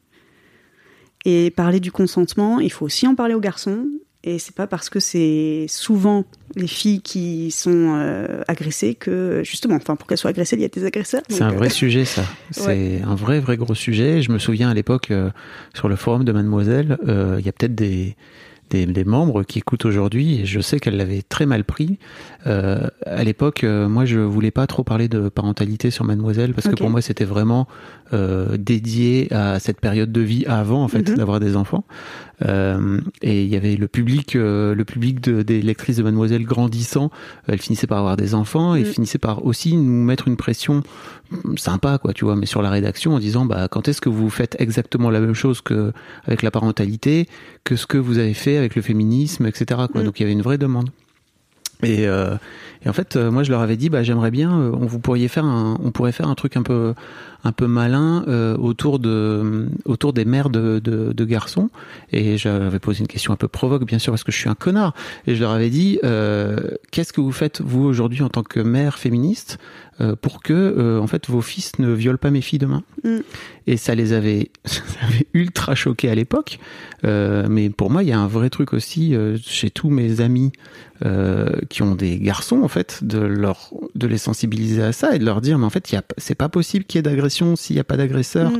Et parler du consentement, il faut aussi en parler aux garçons. Et c'est pas parce que c'est souvent les filles qui sont agressées que, justement, enfin, pour qu'elles soient agressées, il y a des agresseurs. Donc... C'est un vrai sujet, ça. C'est un vrai, vrai gros sujet. Je me souviens à l'époque, sur le forum de Mademoiselle, il y a peut-être des membres qui écoutent aujourd'hui, et je sais qu'elle l'avait très mal pris. À l'époque, moi, je voulais pas trop parler de parentalité sur Mademoiselle, parce que pour moi, c'était vraiment dédié à cette période de vie avant, en fait, d'avoir des enfants. Et il y avait le public des lectrices de Mademoiselle grandissant, elles finissaient par avoir des enfants, et finissaient par aussi nous mettre une pression sympa, quoi, tu vois, mais sur la rédaction, en disant, quand est-ce que vous faites exactement la même chose que avec la parentalité, que ce que vous avez fait avec le féminisme, etc., quoi. Donc il y avait une vraie demande. Et en fait, moi je leur avais dit, j'aimerais bien, on pourrait faire un truc un peu malin autour des mères de garçons. Et j'avais posé une question un peu provoque, bien sûr, parce que je suis un connard. Et je leur avais dit, qu'est-ce que vous faites vous aujourd'hui en tant que mère féministe pour que en fait vos fils ne violent pas mes filles demain. Et ça les avait ultra choqués à l'époque. Mais pour moi, il y a un vrai truc aussi chez tous mes amis qui ont des garçons, en fait, de les sensibiliser à ça et de leur dire, mais en fait, c'est pas possible qu'il y ait d'agression s'il n'y a pas d'agresseur.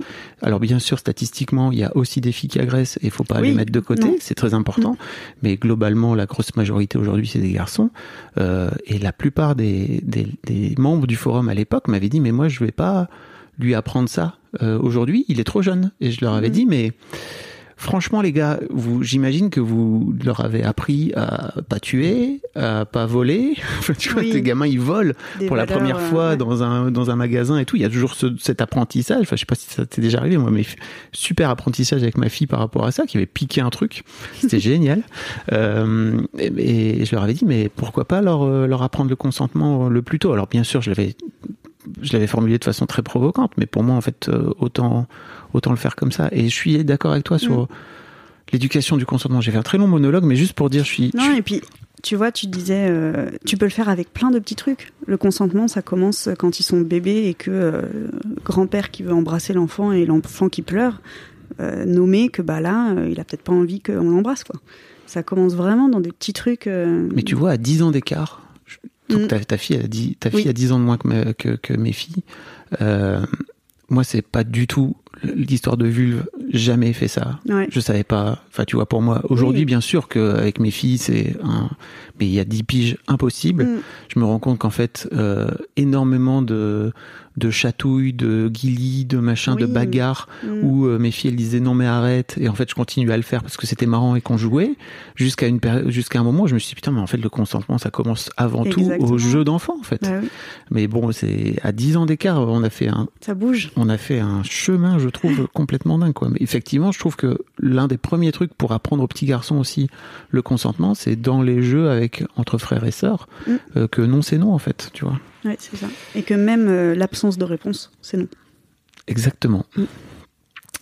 Alors bien sûr, statistiquement, il y a aussi des filles qui agressent et il ne faut pas les mettre de côté, c'est très important. Mais globalement, la grosse majorité aujourd'hui, c'est des garçons. Et la plupart des membres du forum à l'époque m'avaient dit, mais moi, je ne vais pas lui apprendre ça. Aujourd'hui, il est trop jeune. Et je leur avais dit, mais... Franchement, les gars, j'imagine que vous leur avez appris à pas tuer, à pas voler. Tu vois, tes gamins, ils volent la première fois dans un magasin et tout. Il y a toujours cet apprentissage. Enfin, je sais pas si ça t'est déjà arrivé, moi, mais super apprentissage avec ma fille par rapport à ça, qui avait piqué un truc. C'était génial. Et je leur avais dit, mais pourquoi pas leur apprendre le consentement le plus tôt? Alors, bien sûr, je l'avais formulé de façon très provocante, mais pour moi, en fait, autant le faire comme ça. Et je suis d'accord avec toi sur l'éducation du consentement. J'ai fait un très long monologue, mais juste pour dire, et puis, tu vois, tu disais, tu peux le faire avec plein de petits trucs. Le consentement, ça commence quand ils sont bébés et que grand-père qui veut embrasser l'enfant et l'enfant qui pleure, nommer que il a peut-être pas envie qu'on l'embrasse, quoi. Ça commence vraiment dans des petits trucs. Mais tu vois, à 10 ans d'écart... Donc ta fille a 10 ans de moins que mes filles. Moi, c'est pas du tout l'histoire de vulve, jamais fait ça. Ouais. Je savais pas. Enfin, tu vois, pour moi, aujourd'hui, bien sûr qu'avec mes filles, mais il y a 10 piges impossible. Je me rends compte qu'en fait, énormément de chatouilles, de guillis, de machins, de bagarres, où mes filles, elles disaient non mais arrête, et en fait je continue à le faire parce que c'était marrant et qu'on jouait, jusqu'à un moment où je me suis dit putain, mais en fait le consentement ça commence avant tout au jeu d'enfant, en fait. Bah, oui. Mais bon, c'est à 10 ans d'écart, on a fait un chemin, je trouve, complètement dingue, quoi. Mais effectivement, je trouve que l'un des premiers trucs pour apprendre aux petits garçons aussi le consentement, c'est dans les jeux entre frères et sœurs, que non c'est non, en fait, tu vois. Ouais, c'est ça. Et que même l'absence de réponse, c'est non. Exactement.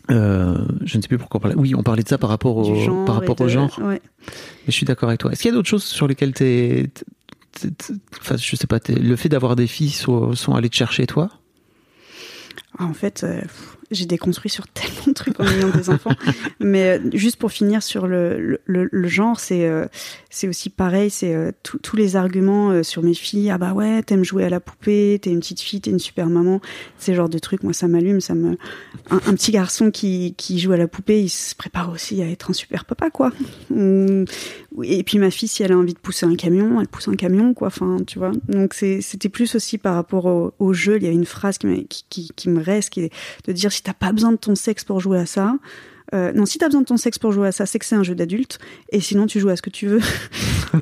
Je ne sais plus pourquoi on parlait. Oui, on parlait de ça par rapport au genre. Mais je suis d'accord avec toi. Est-ce qu'il y a d'autres choses sur lesquelles je sais pas, le fait d'avoir des filles sont allées te chercher, toi? En fait, j'ai déconstruit sur tellement de trucs en ayant des enfants. Mais juste pour finir sur le genre, c'est aussi pareil, c'est tous les arguments sur mes filles. Ah bah ouais, t'aimes jouer à la poupée, t'es une petite fille, t'es une super maman. Ces genres de trucs, moi ça m'allume, un petit garçon qui joue à la poupée, il se prépare aussi à être un super papa, quoi. Et puis ma fille, si elle a envie de pousser un camion, elle pousse un camion, quoi. Enfin, tu vois. Donc c'était plus aussi par rapport au jeu. Il y avait une phrase qui me reste, qui est de dire si t'as pas besoin de ton sexe pour jouer à ça, Non, si t'as besoin de ton sexe pour jouer à ça, c'est que c'est un jeu d'adulte. Et sinon, tu joues à ce que tu veux.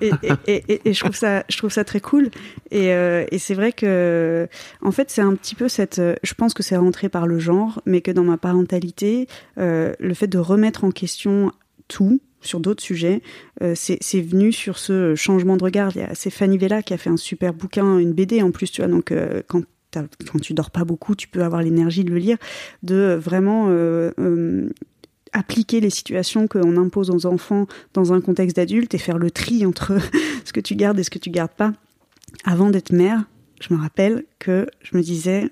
et je trouve ça très cool. Et c'est vrai que, en fait, c'est un petit peu cette. Je pense que c'est rentré par le genre, mais que dans ma parentalité, le fait de remettre en question tout sur d'autres sujets, c'est venu sur ce changement de regard. C'est Fanny Vella qui a fait un super bouquin, une BD en plus, tu vois. Donc quand tu dors pas beaucoup, tu peux avoir l'énergie de le lire, de vraiment appliquer les situations qu'on impose aux enfants dans un contexte d'adulte et faire le tri entre ce que tu gardes et ce que tu gardes pas. Avant d'être mère, je me rappelle que je me disais,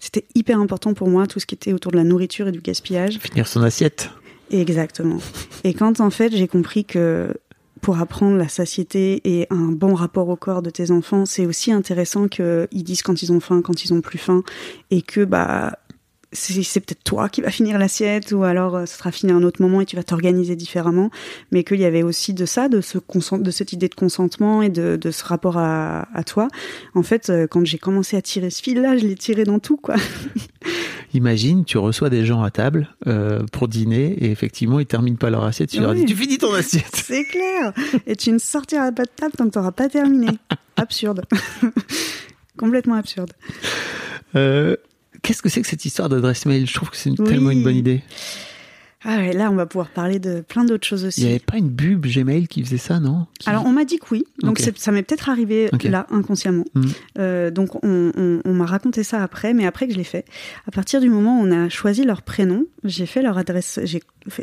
c'était hyper important pour moi tout ce qui était autour de la nourriture et du gaspillage. Finir son assiette. Exactement. Et quand en fait j'ai compris que pour apprendre la satiété et un bon rapport au corps de tes enfants, c'est aussi intéressant qu'ils disent quand ils ont faim, quand ils ont plus faim, et que bah c'est peut-être toi qui vas finir l'assiette, ou alors ça sera fini à un autre moment et tu vas t'organiser différemment, mais qu'il y avait aussi de ça, de cette idée de consentement et de ce rapport à toi. En fait, quand j'ai commencé à tirer ce fil-là, je l'ai tiré dans tout, quoi. Imagine, tu reçois des gens à table pour dîner et effectivement, ils ne terminent pas leur assiette. Tu leur dis, tu finis ton assiette. C'est clair. Et tu ne sortiras pas de table tant que tu n'auras pas terminé. Absurde. Complètement absurde. Qu'est-ce que c'est que cette histoire d'adresse mail ? Je trouve que c'est tellement une bonne idée. Ah ouais, là, on va pouvoir parler de plein d'autres choses aussi. Il n'y avait pas une pub Gmail qui faisait ça, non ? Alors, on m'a dit que oui. Donc, okay. Ça m'est peut-être arrivé là, inconsciemment. Donc, on m'a raconté ça après, mais après que je l'ai fait. À partir du moment où on a choisi leur prénom, j'ai fait leur adresse,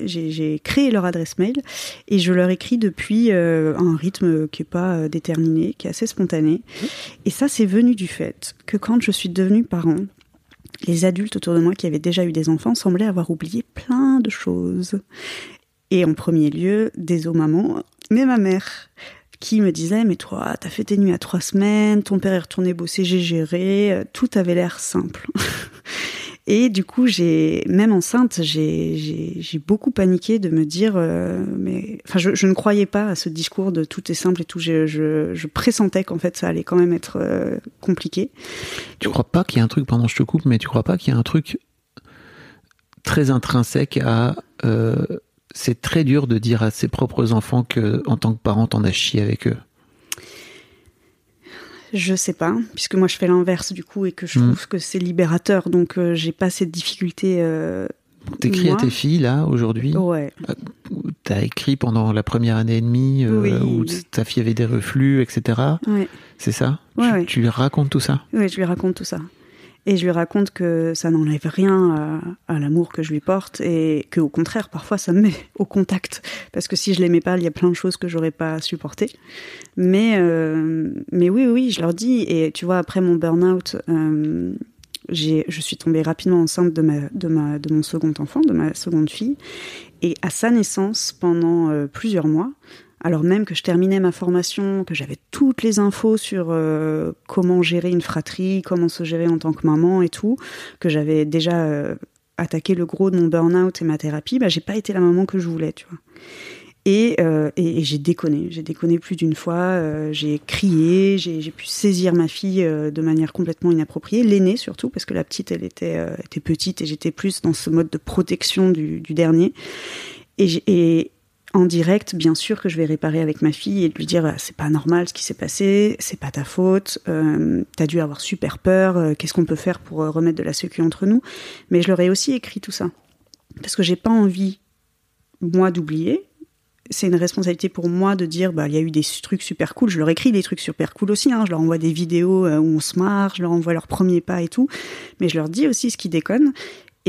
j'ai créé leur adresse mail et je leur écris depuis un rythme qui n'est pas déterminé, qui est assez spontané. Et ça, c'est venu du fait que quand je suis devenue parent, les adultes autour de moi qui avaient déjà eu des enfants semblaient avoir oublié plein de choses. Et en premier lieu, désolé maman, mais ma mère, qui me disait « Mais toi, t'as fait tes nuits à 3 semaines, ton père est retourné bosser, j'ai géré, tout avait l'air simple. » Et du coup, même enceinte, j'ai beaucoup paniqué de me dire, je ne croyais pas à ce discours de tout est simple et tout. Je pressentais qu'en fait, ça allait quand même être compliqué. Tu crois pas qu'il y a un truc, pardon, je te coupe, mais tu crois pas qu'il y a un truc très intrinsèque à, c'est très dur de dire à ses propres enfants que, en tant que parent, t'en as chié avec eux. Je sais pas, puisque moi je fais l'inverse du coup et que je trouve que c'est libérateur, donc j'ai pas cette difficulté. T'écris à tes filles là aujourd'hui ? Ouais. T'as écrit pendant la première année et demie où ta fille avait des reflux, etc. Ouais. C'est ça ? Ouais, tu lui racontes tout ça ? Oui, je lui raconte tout ça. Et je lui raconte que ça n'enlève rien à l'amour que je lui porte et qu'au contraire, parfois, ça me met au contact. Parce que si je l'aimais pas, il y a plein de choses que j'aurais pas supportées. Mais oui, je leur dis. Et tu vois, après mon burn-out, je suis tombée rapidement enceinte de mon second enfant, de ma seconde fille. Et à sa naissance, pendant plusieurs mois, alors même que je terminais ma formation, que j'avais toutes les infos sur comment gérer une fratrie, comment se gérer en tant que maman et tout, que j'avais déjà attaqué le gros de mon burn-out et ma thérapie, bah, j'ai pas été la maman que je voulais, tu vois. Et j'ai déconné plus d'une fois, j'ai crié, j'ai pu saisir ma fille de manière complètement inappropriée, l'aînée surtout, parce que la petite, elle était petite et j'étais plus dans ce mode de protection du dernier. Et en direct, bien sûr que je vais réparer avec ma fille et de lui dire « c'est pas normal ce qui s'est passé, c'est pas ta faute, t'as dû avoir super peur, qu'est-ce qu'on peut faire pour remettre de la sécu entre nous ?» Mais je leur ai aussi écrit tout ça, parce que j'ai pas envie, moi, d'oublier. C'est une responsabilité pour moi de dire il y a eu des trucs super cool, je leur écris des trucs super cool aussi, hein. Je leur envoie des vidéos où on se marre, je leur envoie leurs premiers pas et tout, mais je leur dis aussi ce qui déconne.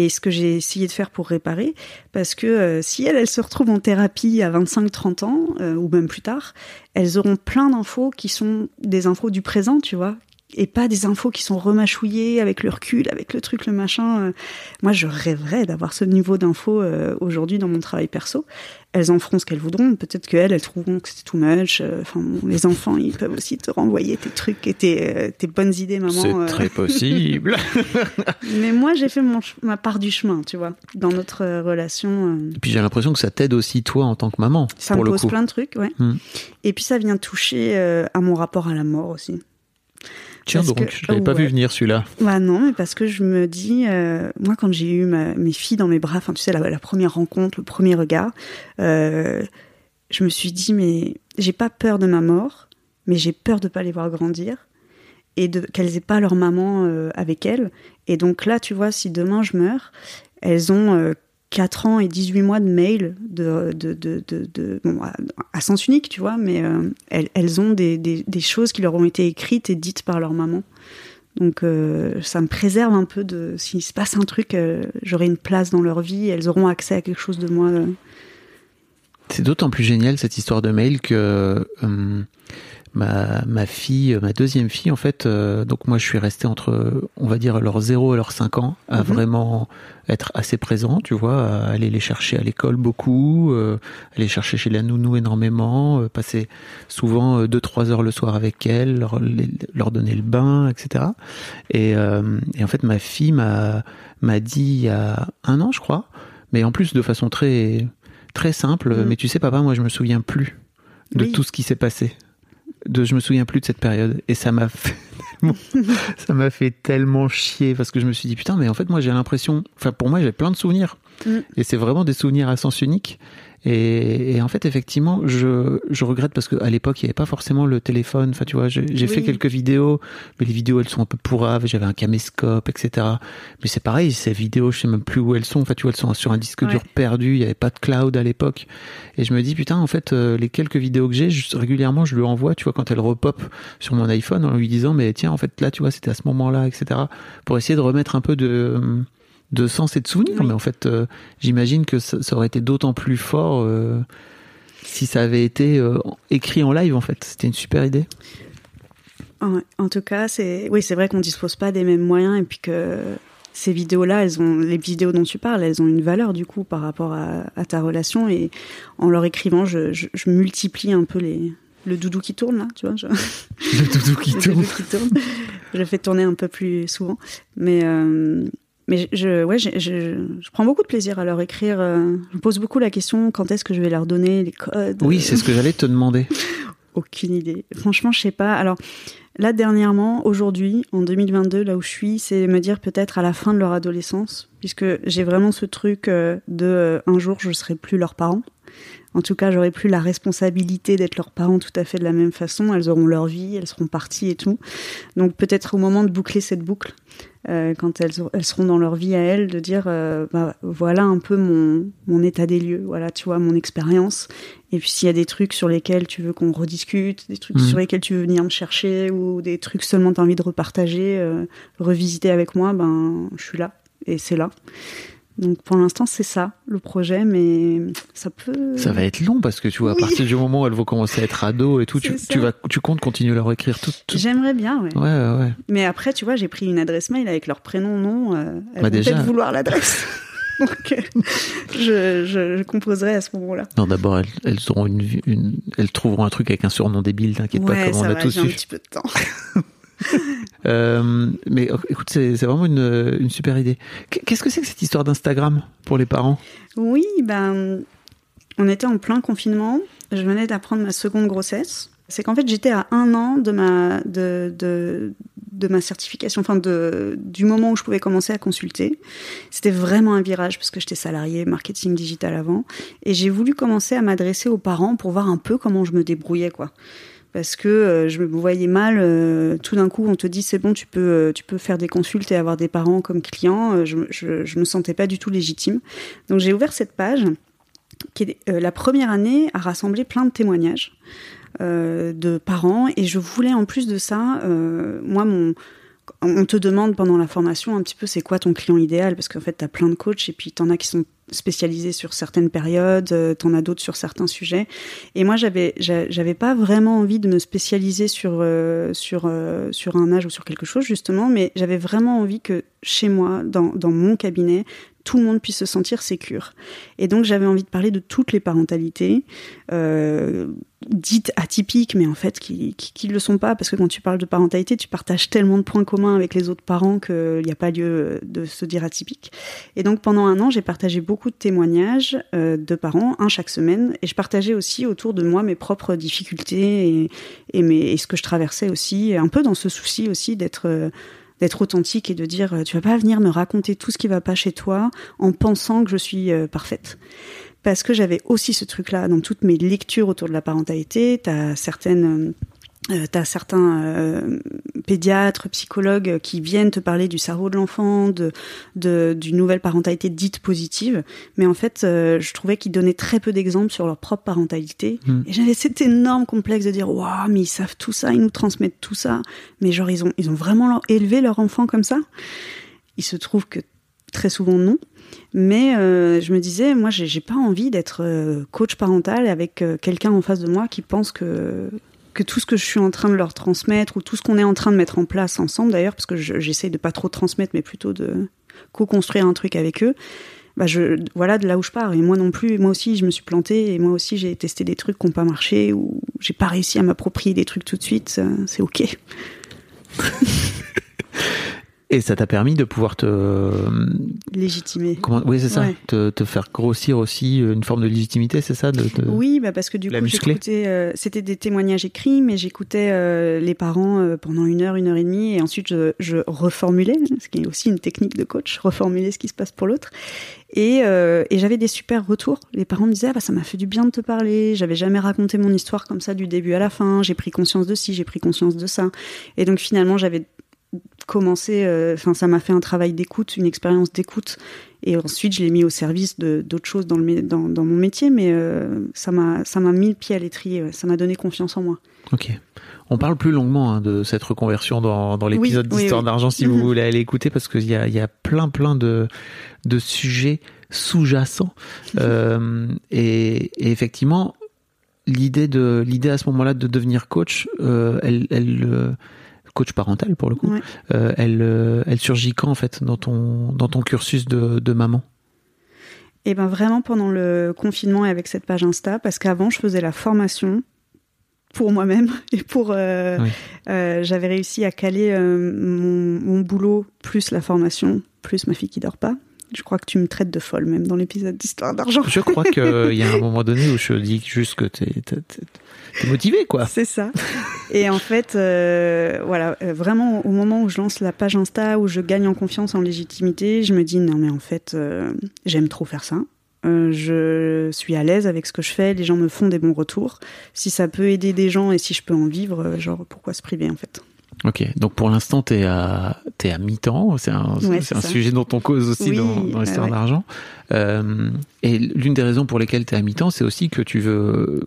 Et ce que j'ai essayé de faire pour réparer, parce que si elle se retrouve en thérapie à 25-30 ans, ou même plus tard, elles auront plein d'infos qui sont des infos du présent, tu vois, et pas des infos qui sont remâchouillées avec le recul, avec le truc, le machin. Moi, je rêverais d'avoir ce niveau d'infos aujourd'hui dans mon travail perso. Elles en feront ce qu'elles voudront. Peut-être qu'elles trouveront que c'est too much. Les enfants, ils peuvent aussi te renvoyer tes trucs et tes bonnes idées, maman. C'est très possible. Mais moi, j'ai fait ma part du chemin, tu vois, dans notre relation. Et puis j'ai l'impression que ça t'aide aussi, toi, en tant que maman. Ça me pose plein de trucs, ouais. Et puis ça vient toucher à mon rapport à la mort aussi. Tiens parce donc, que, je ne l'avais pas vu venir celui-là. Bah non, mais parce que je me dis, moi quand j'ai eu mes filles dans mes bras, tu sais, la première rencontre, le premier regard, je me suis dit, mais j'ai pas peur de ma mort, mais j'ai peur de pas les voir grandir et qu'elles aient pas leur maman avec elles. Et donc là, tu vois, si demain je meurs, elles ont 4 ans et 18 mois de mail bon, à sens unique, tu vois, mais elles ont des choses qui leur ont été écrites et dites par leur maman. Donc ça me préserve un peu de... S'il se passe un truc, j'aurai une place dans leur vie, elles auront accès à quelque chose de moi. C'est d'autant plus génial cette histoire de mail que... Ma deuxième fille, en fait, donc moi je suis resté entre, on va dire, leurs 0 et leurs 5 ans, à vraiment être assez présent, tu vois, à aller les chercher à l'école beaucoup, aller chercher chez la nounou énormément, passer souvent 2-3 heures le soir avec elle, leur donner le bain, etc. Et en fait, ma fille m'a dit il y a 1 an, je crois, mais en plus de façon très, très simple, mais tu sais, papa, moi je me souviens plus de tout ce qui s'est passé. Je me souviens plus de cette période et ça m'a fait tellement chier parce que je me suis dit putain mais en fait moi j'ai l'impression, enfin pour moi j'ai plein de souvenirs et c'est vraiment des souvenirs à sens unique et en fait effectivement je regrette parce qu'à l'époque il n'y avait pas forcément le téléphone, enfin tu vois j'ai fait quelques vidéos mais les vidéos elles sont un peu pourraves, j'avais un caméscope etc mais c'est pareil ces vidéos je sais même plus où elles sont, enfin tu vois elles sont sur un disque dur perdu, il n'y avait pas de cloud à l'époque et je me dis putain en fait les quelques vidéos que j'ai régulièrement je lui envoie tu vois quand elle repop sur mon iPhone en lui disant mais tiens en fait là tu vois c'était à ce moment là etc pour essayer de remettre un peu de sens et de souvenirs mais en fait j'imagine que ça aurait été d'autant plus fort si ça avait été écrit en live en fait, c'était une super idée. En tout cas c'est vrai qu'on dispose pas des mêmes moyens et puis que ces vidéos là, les vidéos dont tu parles elles ont une valeur du coup par rapport à ta relation et en leur écrivant je multiplie un peu le doudou qui tourne là, tu vois. Le doudou qui tourne. Je le fais tourner un peu plus souvent mais je prends beaucoup de plaisir à leur écrire. Je me pose beaucoup la question, quand est-ce que je vais leur donner les codes ? Oui, c'est ce que j'allais te demander. Aucune idée. Franchement, je sais pas. Alors, là, dernièrement, aujourd'hui, en 2022, là où je suis, c'est me dire peut-être à la fin de leur adolescence, puisque j'ai vraiment ce truc un jour, je serai plus leur parent. En tout cas, j'aurai plus la responsabilité d'être leurs parents tout à fait de la même façon. Elles auront leur vie, elles seront parties et tout. Donc peut-être au moment de boucler cette boucle, quand elles seront dans leur vie à elles, de dire voilà un peu mon état des lieux, voilà tu vois mon expérience. Et puis s'il y a des trucs sur lesquels tu veux qu'on rediscute, des trucs sur lesquels tu veux venir me chercher ou des trucs seulement t'as envie de repartager, revisiter avec moi, je suis là et c'est là. Donc pour l'instant c'est ça le projet, mais ça peut... Ça va être long parce que tu vois à partir du moment où elles vont commencer à être ados et tout, tu comptes continuer à leur écrire tout. J'aimerais bien, ouais. Mais après tu vois j'ai pris une adresse mail avec leur prénom, nom, elles vont déjà... peut-être vouloir l'adresse. Donc je composerai à ce moment-là. Non d'abord elles auront elles trouveront un truc avec un surnom débile, t'inquiète pas comme on a tous eu. Ouais ça va, j'ai un petit peu de temps. Mais écoute c'est vraiment une super idée. Qu'est-ce que c'est que cette histoire d'Instagram pour les parents ? Oui on était en plein confinement, je venais d'apprendre ma seconde grossesse. C'est qu'en fait j'étais à 1 an de ma certification, enfin du moment où je pouvais commencer à consulter. C'était vraiment un virage parce que j'étais salariée marketing digital avant et j'ai voulu commencer à m'adresser aux parents pour voir un peu comment je me débrouillais quoi. Parce que je me voyais mal, tout d'un coup on te dit c'est bon tu peux faire des consultes et avoir des parents comme clients, je me sentais pas du tout légitime. Donc j'ai ouvert cette page qui est la première année à rassembler plein de témoignages de parents et je voulais en plus de ça, moi on te demande pendant la formation un petit peu c'est quoi ton client idéal parce qu'en fait t'as plein de coachs et puis t'en as qui sont spécialisés sur certaines périodes, t'en as d'autres sur certains sujets. Et moi, j'avais pas vraiment envie de me spécialiser sur un âge ou sur quelque chose justement, mais j'avais vraiment envie que chez moi, dans mon cabinet, tout le monde puisse se sentir sécure. Et donc, j'avais envie de parler de toutes les parentalités, dites atypiques, mais en fait, qui ne le sont pas, parce que quand tu parles de parentalité, tu partages tellement de points communs avec les autres parents qu'il n'y a pas lieu de se dire atypique. Et donc, pendant un an, j'ai partagé beaucoup de témoignages de parents, un chaque semaine, et je partageais aussi autour de moi mes propres difficultés et ce que je traversais aussi, un peu dans ce souci aussi d'être authentique et de dire « tu vas pas venir me raconter tout ce qui va pas chez toi en pensant que je suis parfaite ». Parce que j'avais aussi ce truc-là dans toutes mes lectures autour de la parentalité. T'as certains pédiatres, psychologues qui viennent te parler du cerveau de l'enfant, d'une nouvelle parentalité dite positive. Mais en fait, je trouvais qu'ils donnaient très peu d'exemples sur leur propre parentalité. Et j'avais cet énorme complexe de dire « Waouh, mais ils savent tout ça, ils nous transmettent tout ça. Mais genre, ils ont vraiment élevé leur enfant comme ça ?» Il se trouve que très souvent non. Mais je me disais, moi, j'ai pas envie d'être coach parental avec quelqu'un en face de moi qui pense que tout ce que je suis en train de leur transmettre ou tout ce qu'on est en train de mettre en place ensemble d'ailleurs, parce que j'essaye de pas trop transmettre mais plutôt de co-construire un truc avec eux, de là où je pars. Et moi aussi je me suis plantée et moi aussi j'ai testé des trucs qui n'ont pas marché ou j'ai pas réussi à m'approprier des trucs tout de suite, c'est ok. Et ça t'a permis de pouvoir te... légitimer. Ça. Te faire grossir aussi une forme de légitimité, c'est ça Oui, bah parce que du coup, j'écoutais... c'était des témoignages écrits, mais j'écoutais les parents pendant une heure et demie, et ensuite je reformulais, ce qui est aussi une technique de coach, reformuler ce qui se passe pour l'autre. Et j'avais des super retours. Les parents me disaient « Ah bah ça m'a fait du bien de te parler, j'avais jamais raconté mon histoire comme ça du début à la fin, j'ai pris conscience de ci, j'ai pris conscience de ça. » Et donc finalement, j'avais... ça m'a fait un travail d'écoute, une expérience d'écoute, et ensuite je l'ai mis au service d'autres choses dans mon métier, mais ça m'a mis le pied à l'étrier, ça m'a donné confiance en moi. Ok. On parle plus longuement de cette reconversion dans l'épisode d'Histoire d'Argent si vous voulez aller écouter, parce qu'il y a plein de sujets sous-jacents et effectivement l'idée à ce moment-là de devenir coach, coach parental pour le coup, elle surgit quand en fait dans ton cursus de maman? Et ben vraiment pendant le confinement et avec cette page Insta, parce qu'avant je faisais la formation pour moi-même et j'avais réussi à caler mon boulot plus la formation plus ma fille qui dort pas. Je crois que tu me traites de folle même dans l'épisode d'Histoire d'Argent. Je crois qu'il y a un moment donné où je dis juste que t'es motivée quoi. C'est ça. Et en fait, vraiment au moment où je lance la page Insta, où je gagne en confiance, en légitimité, je me dis non mais en fait, j'aime trop faire ça. Je suis à l'aise avec ce que je fais, les gens me font des bons retours. Si ça peut aider des gens et si je peux en vivre, pourquoi se priver en fait ? Ok, donc pour l'instant t'es à mi-temps, c'est un sujet dont on cause aussi dans l'Histoire d'Argent. Et l'une des raisons pour lesquelles t'es à mi-temps, c'est aussi que tu veux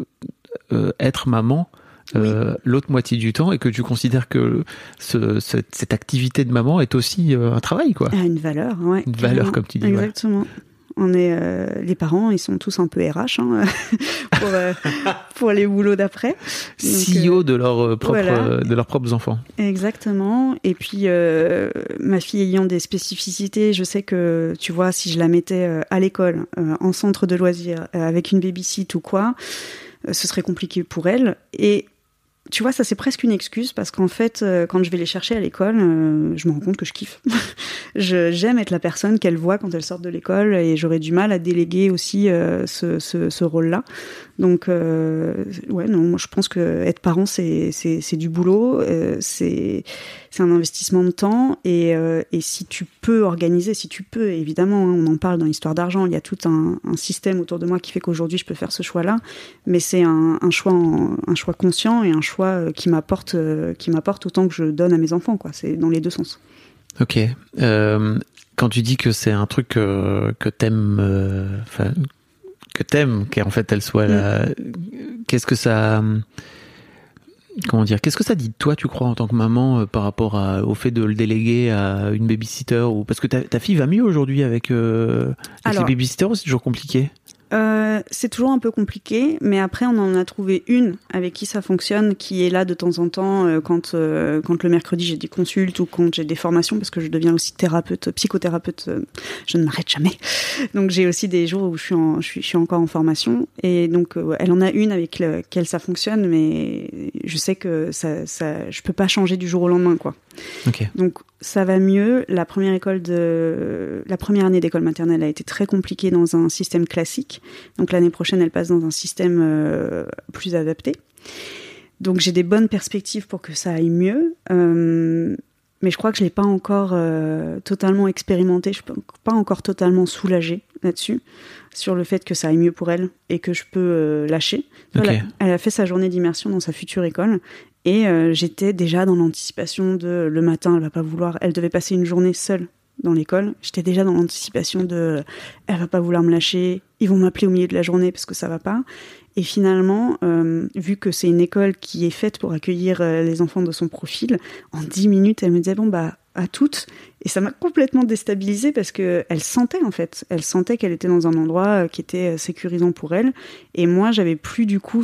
être maman l'autre moitié du temps et que tu considères que cette activité de maman est aussi un travail quoi. Une valeur, ouais. Une valeur comme tu dis. Exactement. Ouais. On est les parents, ils sont tous un peu RH pour les boulots d'après. Donc, CEO de leurs propres enfants. Exactement. Et puis ma fille ayant des spécificités, je sais que tu vois si je la mettais à l'école, en centre de loisirs, avec une baby-sit ou quoi, ce serait compliqué pour elle. Et tu vois, ça c'est presque une excuse parce qu'en fait, quand je vais les chercher à l'école, je me rends compte que je kiffe. J'aime être la personne qu'elles voient quand elles sortent de l'école et j'aurais du mal à déléguer aussi ce rôle-là. Donc, moi je pense que être parent c'est du boulot, c'est un investissement de temps et si tu peux organiser, évidemment, hein, on en parle dans l'Histoire d'Argent, il y a tout un système autour de moi qui fait qu'aujourd'hui je peux faire ce choix-là, mais c'est un choix conscient et un choix qui m'apporte autant que je donne à mes enfants, quoi. C'est dans les deux sens. Ok. Quand tu dis que c'est un truc que t'aimes, qu'en fait elle soit là, qu'est-ce que ça dit de toi, tu crois, en tant que maman, par rapport au fait de le déléguer à une babysitter ou... Parce que ta fille va mieux aujourd'hui avec les babysitters, ou c'est toujours compliqué ? C'est toujours un peu compliqué, mais après on en a trouvé une avec qui ça fonctionne, qui est là de temps en temps quand le mercredi j'ai des consultes ou quand j'ai des formations, parce que je deviens aussi psychothérapeute, je ne m'arrête jamais. Donc j'ai aussi des jours où je suis encore en formation, et donc elle en a une avec laquelle ça fonctionne, mais je sais que ça je peux pas changer du jour au lendemain, quoi. Okay. Donc ça va mieux. La première année d'école maternelle a été très compliquée dans un système classique. Donc l'année prochaine, elle passe dans un système plus adapté. Donc j'ai des bonnes perspectives pour que ça aille mieux. Mais je crois que je l'ai pas encore totalement expérimenté. Je suis pas encore totalement soulagée là-dessus, sur le fait que ça aille mieux pour elle et que je peux lâcher. Okay. Elle a fait sa journée d'immersion dans sa future école. Et j'étais déjà dans l'anticipation de le matin, elle va pas vouloir, elle devait passer une journée seule dans l'école. J'étais déjà dans l'anticipation de elle va pas vouloir me lâcher, ils vont m'appeler au milieu de la journée parce que ça va pas. Et finalement, vu que c'est une école qui est faite pour accueillir les enfants de son profil, en 10 minutes, elle me disait bon bah à toutes. Et ça m'a complètement déstabilisée parce que elle sentait qu'elle était dans un endroit qui était sécurisant pour elle. Et moi, j'avais plus du coup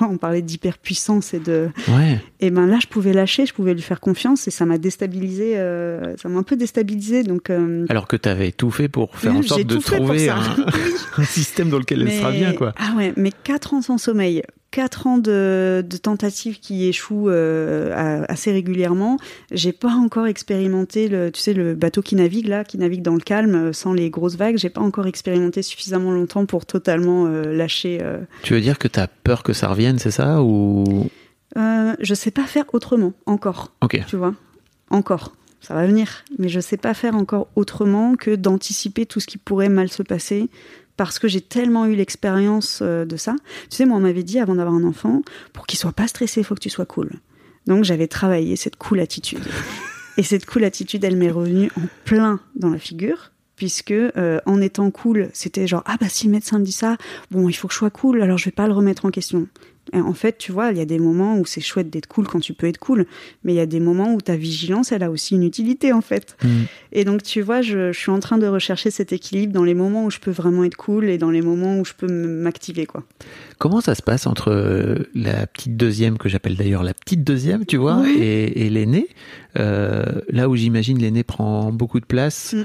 on parlait d'hyperpuissance et de... Ouais. Et ben là, je pouvais lâcher, je pouvais lui faire confiance et ça m'a déstabilisée, ça m'a un peu déstabilisée. Donc, alors que t'avais tout fait pour faire en sorte de trouver un système dans lequel elle sera bien, quoi. Ah ouais, mais 4 ans sans sommeil, 4 ans de tentatives qui échouent assez régulièrement. J'ai pas encore expérimenté le bateau qui navigue dans le calme, sans les grosses vagues. J'ai pas encore expérimenté suffisamment longtemps pour totalement lâcher. Tu veux dire que t'as peur que ça revienne, c'est ça, ou... Je sais pas faire autrement, encore. Ok. Tu vois, encore. Ça va venir. Mais je sais pas faire encore autrement que d'anticiper tout ce qui pourrait mal se passer, parce que j'ai tellement eu l'expérience de ça. Tu sais, moi, on m'avait dit, avant d'avoir un enfant, pour qu'il soit pas stressé, il faut que tu sois cool. Donc, j'avais travaillé cette cool attitude. Et cette cool attitude, elle m'est revenue en plein dans la figure, puisque en étant cool, c'était genre, ah bah si le médecin me dit ça, bon, il faut que je sois cool, alors je vais pas le remettre en question. Et en fait, tu vois, il y a des moments où c'est chouette d'être cool quand tu peux être cool, mais il y a des moments où ta vigilance, elle a aussi une utilité, en fait. Mmh. Et donc, tu vois, je suis en train de rechercher cet équilibre dans les moments où je peux vraiment être cool et dans les moments où je peux m'activer, quoi. Comment ça se passe entre la petite deuxième, que j'appelle d'ailleurs la petite deuxième, tu vois, oui, et l'aînée, là où j'imagine l'aînée prend beaucoup de place, mmh.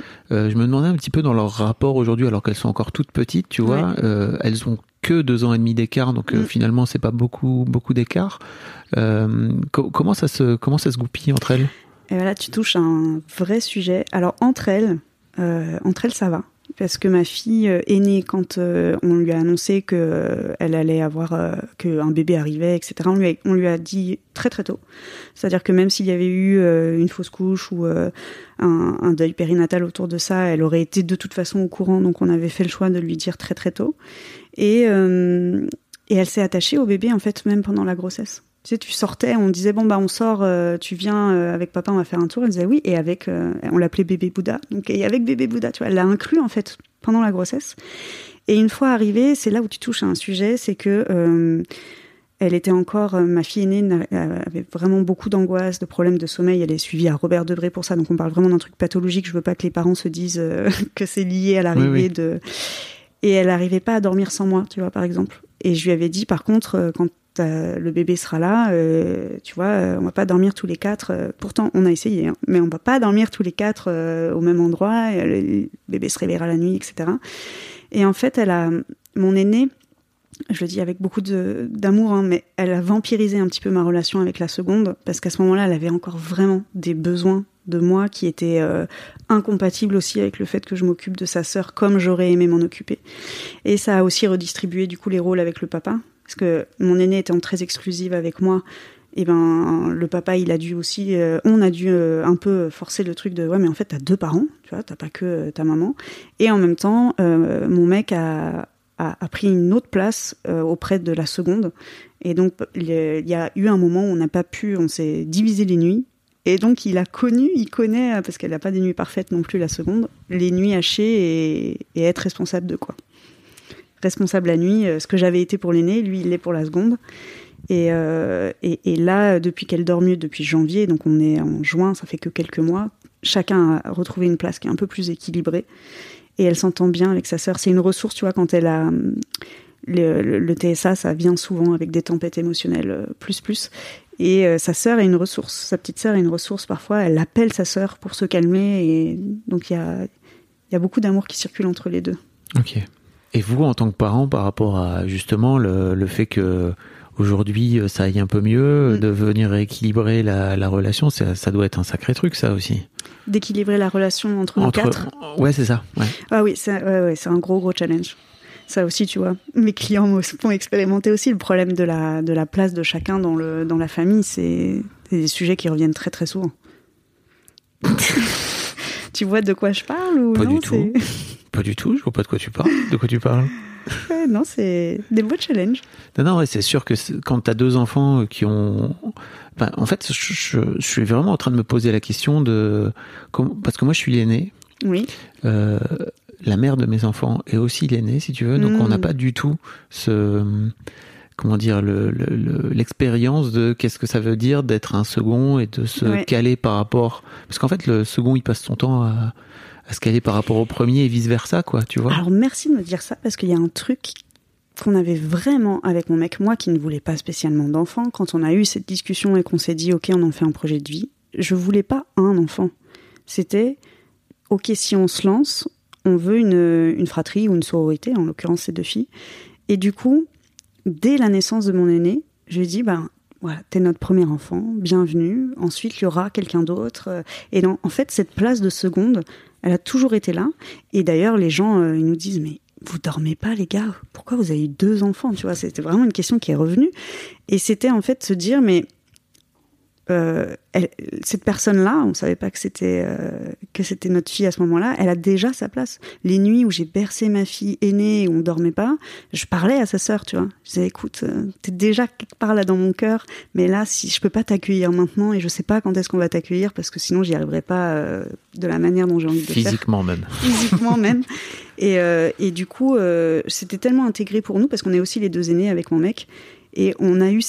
Je me demandais un petit peu dans leur rapport aujourd'hui, alors qu'elles sont encore toutes petites, tu vois, oui. Elles ont que 2 ans et demi d'écart, donc finalement c'est pas beaucoup d'écart. Comment ça se goupille entre elles ? Et voilà, tu touches à un vrai sujet. Alors entre elles ça va, parce que ma fille aînée, quand on lui a annoncé que elle allait avoir qu'un bébé arrivait, etc., on lui a dit très très tôt. C'est-à-dire que même s'il y avait eu une fausse couche ou un deuil périnatal autour de ça, elle aurait été de toute façon au courant, donc on avait fait le choix de lui dire très très tôt. Et elle s'est attachée au bébé, en fait, même pendant la grossesse. Tu sais, tu sortais, on disait, bon, bah, on sort, tu viens avec papa, on va faire un tour. Elle disait oui, et avec, on l'appelait bébé Bouddha. Donc, et avec bébé Bouddha, tu vois, elle l'a inclus, en fait, pendant la grossesse. Et une fois arrivée, c'est là où tu touches à un sujet, c'est que, elle était encore, ma fille aînée avait vraiment beaucoup d'angoisse, de problèmes de sommeil. Elle est suivie à Robert Debré pour ça. Donc, on parle vraiment d'un truc pathologique. Je veux pas que les parents se disent que c'est lié à l'arrivée oui. de... Et elle n'arrivait pas à dormir sans moi, tu vois, par exemple. Et je lui avais dit, par contre, quand le bébé sera là, tu vois, on va pas dormir tous les 4. Pourtant, on a essayé, hein, mais on va pas dormir tous les 4 au même endroit. Le bébé se réveillera la nuit, etc. Et en fait, mon aînée, je le dis avec beaucoup d'amour, hein, mais elle a vampirisé un petit peu ma relation avec la seconde, parce qu'à ce moment-là, elle avait encore vraiment des besoins de moi qui était incompatible aussi avec le fait que je m'occupe de sa sœur comme j'aurais aimé m'en occuper. Et ça a aussi redistribué du coup les rôles avec le papa, parce que mon aînée étant très exclusive avec moi, et ben le papa il a dû aussi un peu forcer le truc de ouais mais en fait t'as 2 parents, tu vois, t'as pas que ta maman. Et en même temps mon mec a pris une autre place auprès de la seconde, et donc il y a eu un moment où on s'est divisé les nuits. Et donc, il connaît, parce qu'elle n'a pas des nuits parfaites non plus, la seconde, les nuits hachées et être responsable de quoi. Responsable la nuit, ce que j'avais été pour l'aînée, lui, il l'est pour la seconde. Et là, depuis qu'elle dort mieux, depuis janvier, donc on est en juin, ça fait que quelques mois, chacun a retrouvé une place qui est un peu plus équilibrée. et elle s'entend bien avec sa sœur. C'est une ressource, tu vois, quand elle a... Le TSA, ça vient souvent avec des tempêtes émotionnelles plus. Et sa sœur est une ressource, sa petite sœur est une ressource parfois. Elle appelle sa sœur pour se calmer. Et donc, il y a beaucoup d'amour qui circule entre les deux. Ok. Et vous, en tant que parent, par rapport à justement le fait que aujourd'hui ça aille un peu mieux, de venir rééquilibrer la relation, ça doit être un sacré truc, ça aussi. D'équilibrer la relation entre nous quatre. Ouais, c'est ça. Ouais. Ah oui, c'est un gros challenge. Ça aussi, tu vois, mes clients m'ont expérimenté aussi le problème de la place de chacun dans la famille. C'est des sujets qui reviennent très très souvent. Tu vois de quoi je parle ou pas? Non, du tout. Pas du tout. Je vois pas de quoi tu parles. De quoi tu parles? Non, c'est des beaux challenges. Non, ouais, c'est sûr que quand t'as deux enfants qui ont... Ben, en fait, je suis vraiment en train de me poser la question de... Parce que moi, je suis l'aîné. Oui. La mère de mes enfants est aussi l'aînée, si tu veux. Donc, on n'a pas du tout l'expérience de qu'est-ce que ça veut dire d'être un second et de se caler par rapport... Parce qu'en fait, le second, il passe son temps à se caler par rapport au premier et vice-versa, quoi, tu vois. Alors, merci de me dire ça, parce qu'il y a un truc qu'on avait vraiment avec mon mec, moi, qui ne voulais pas spécialement d'enfant. Quand on a eu cette discussion et qu'on s'est dit, OK, on en fait un projet de vie, je voulais pas un enfant. C'était, OK, si on se lance... On veut une fratrie ou une sororité, en l'occurrence ces deux filles. Et du coup, dès la naissance de mon aîné, je lui ai dit, ben voilà, t'es notre premier enfant, bienvenue, ensuite il y aura quelqu'un d'autre. Et non, en fait, cette place de seconde, elle a toujours été là. Et d'ailleurs, les gens, ils nous disent, mais vous dormez pas les gars, pourquoi vous avez eu deux enfants, tu vois? C'était vraiment une question qui est revenue. Et c'était en fait se dire, mais... cette personne-là, on ne savait pas que c'était notre fille à ce moment-là, elle a déjà sa place. Les nuits où j'ai bercé ma fille aînée et où on ne dormait pas, je parlais à sa sœur, tu vois. Je disais, écoute, t'es déjà quelque part là dans mon cœur, mais là, si je ne peux pas t'accueillir maintenant et je ne sais pas quand est-ce qu'on va t'accueillir parce que sinon, j'y arriverai pas de la manière dont j'ai envie de le faire. Physiquement même. Et du coup, c'était tellement intégré pour nous parce qu'on est aussi les deux aînés avec mon mec. Et on a eu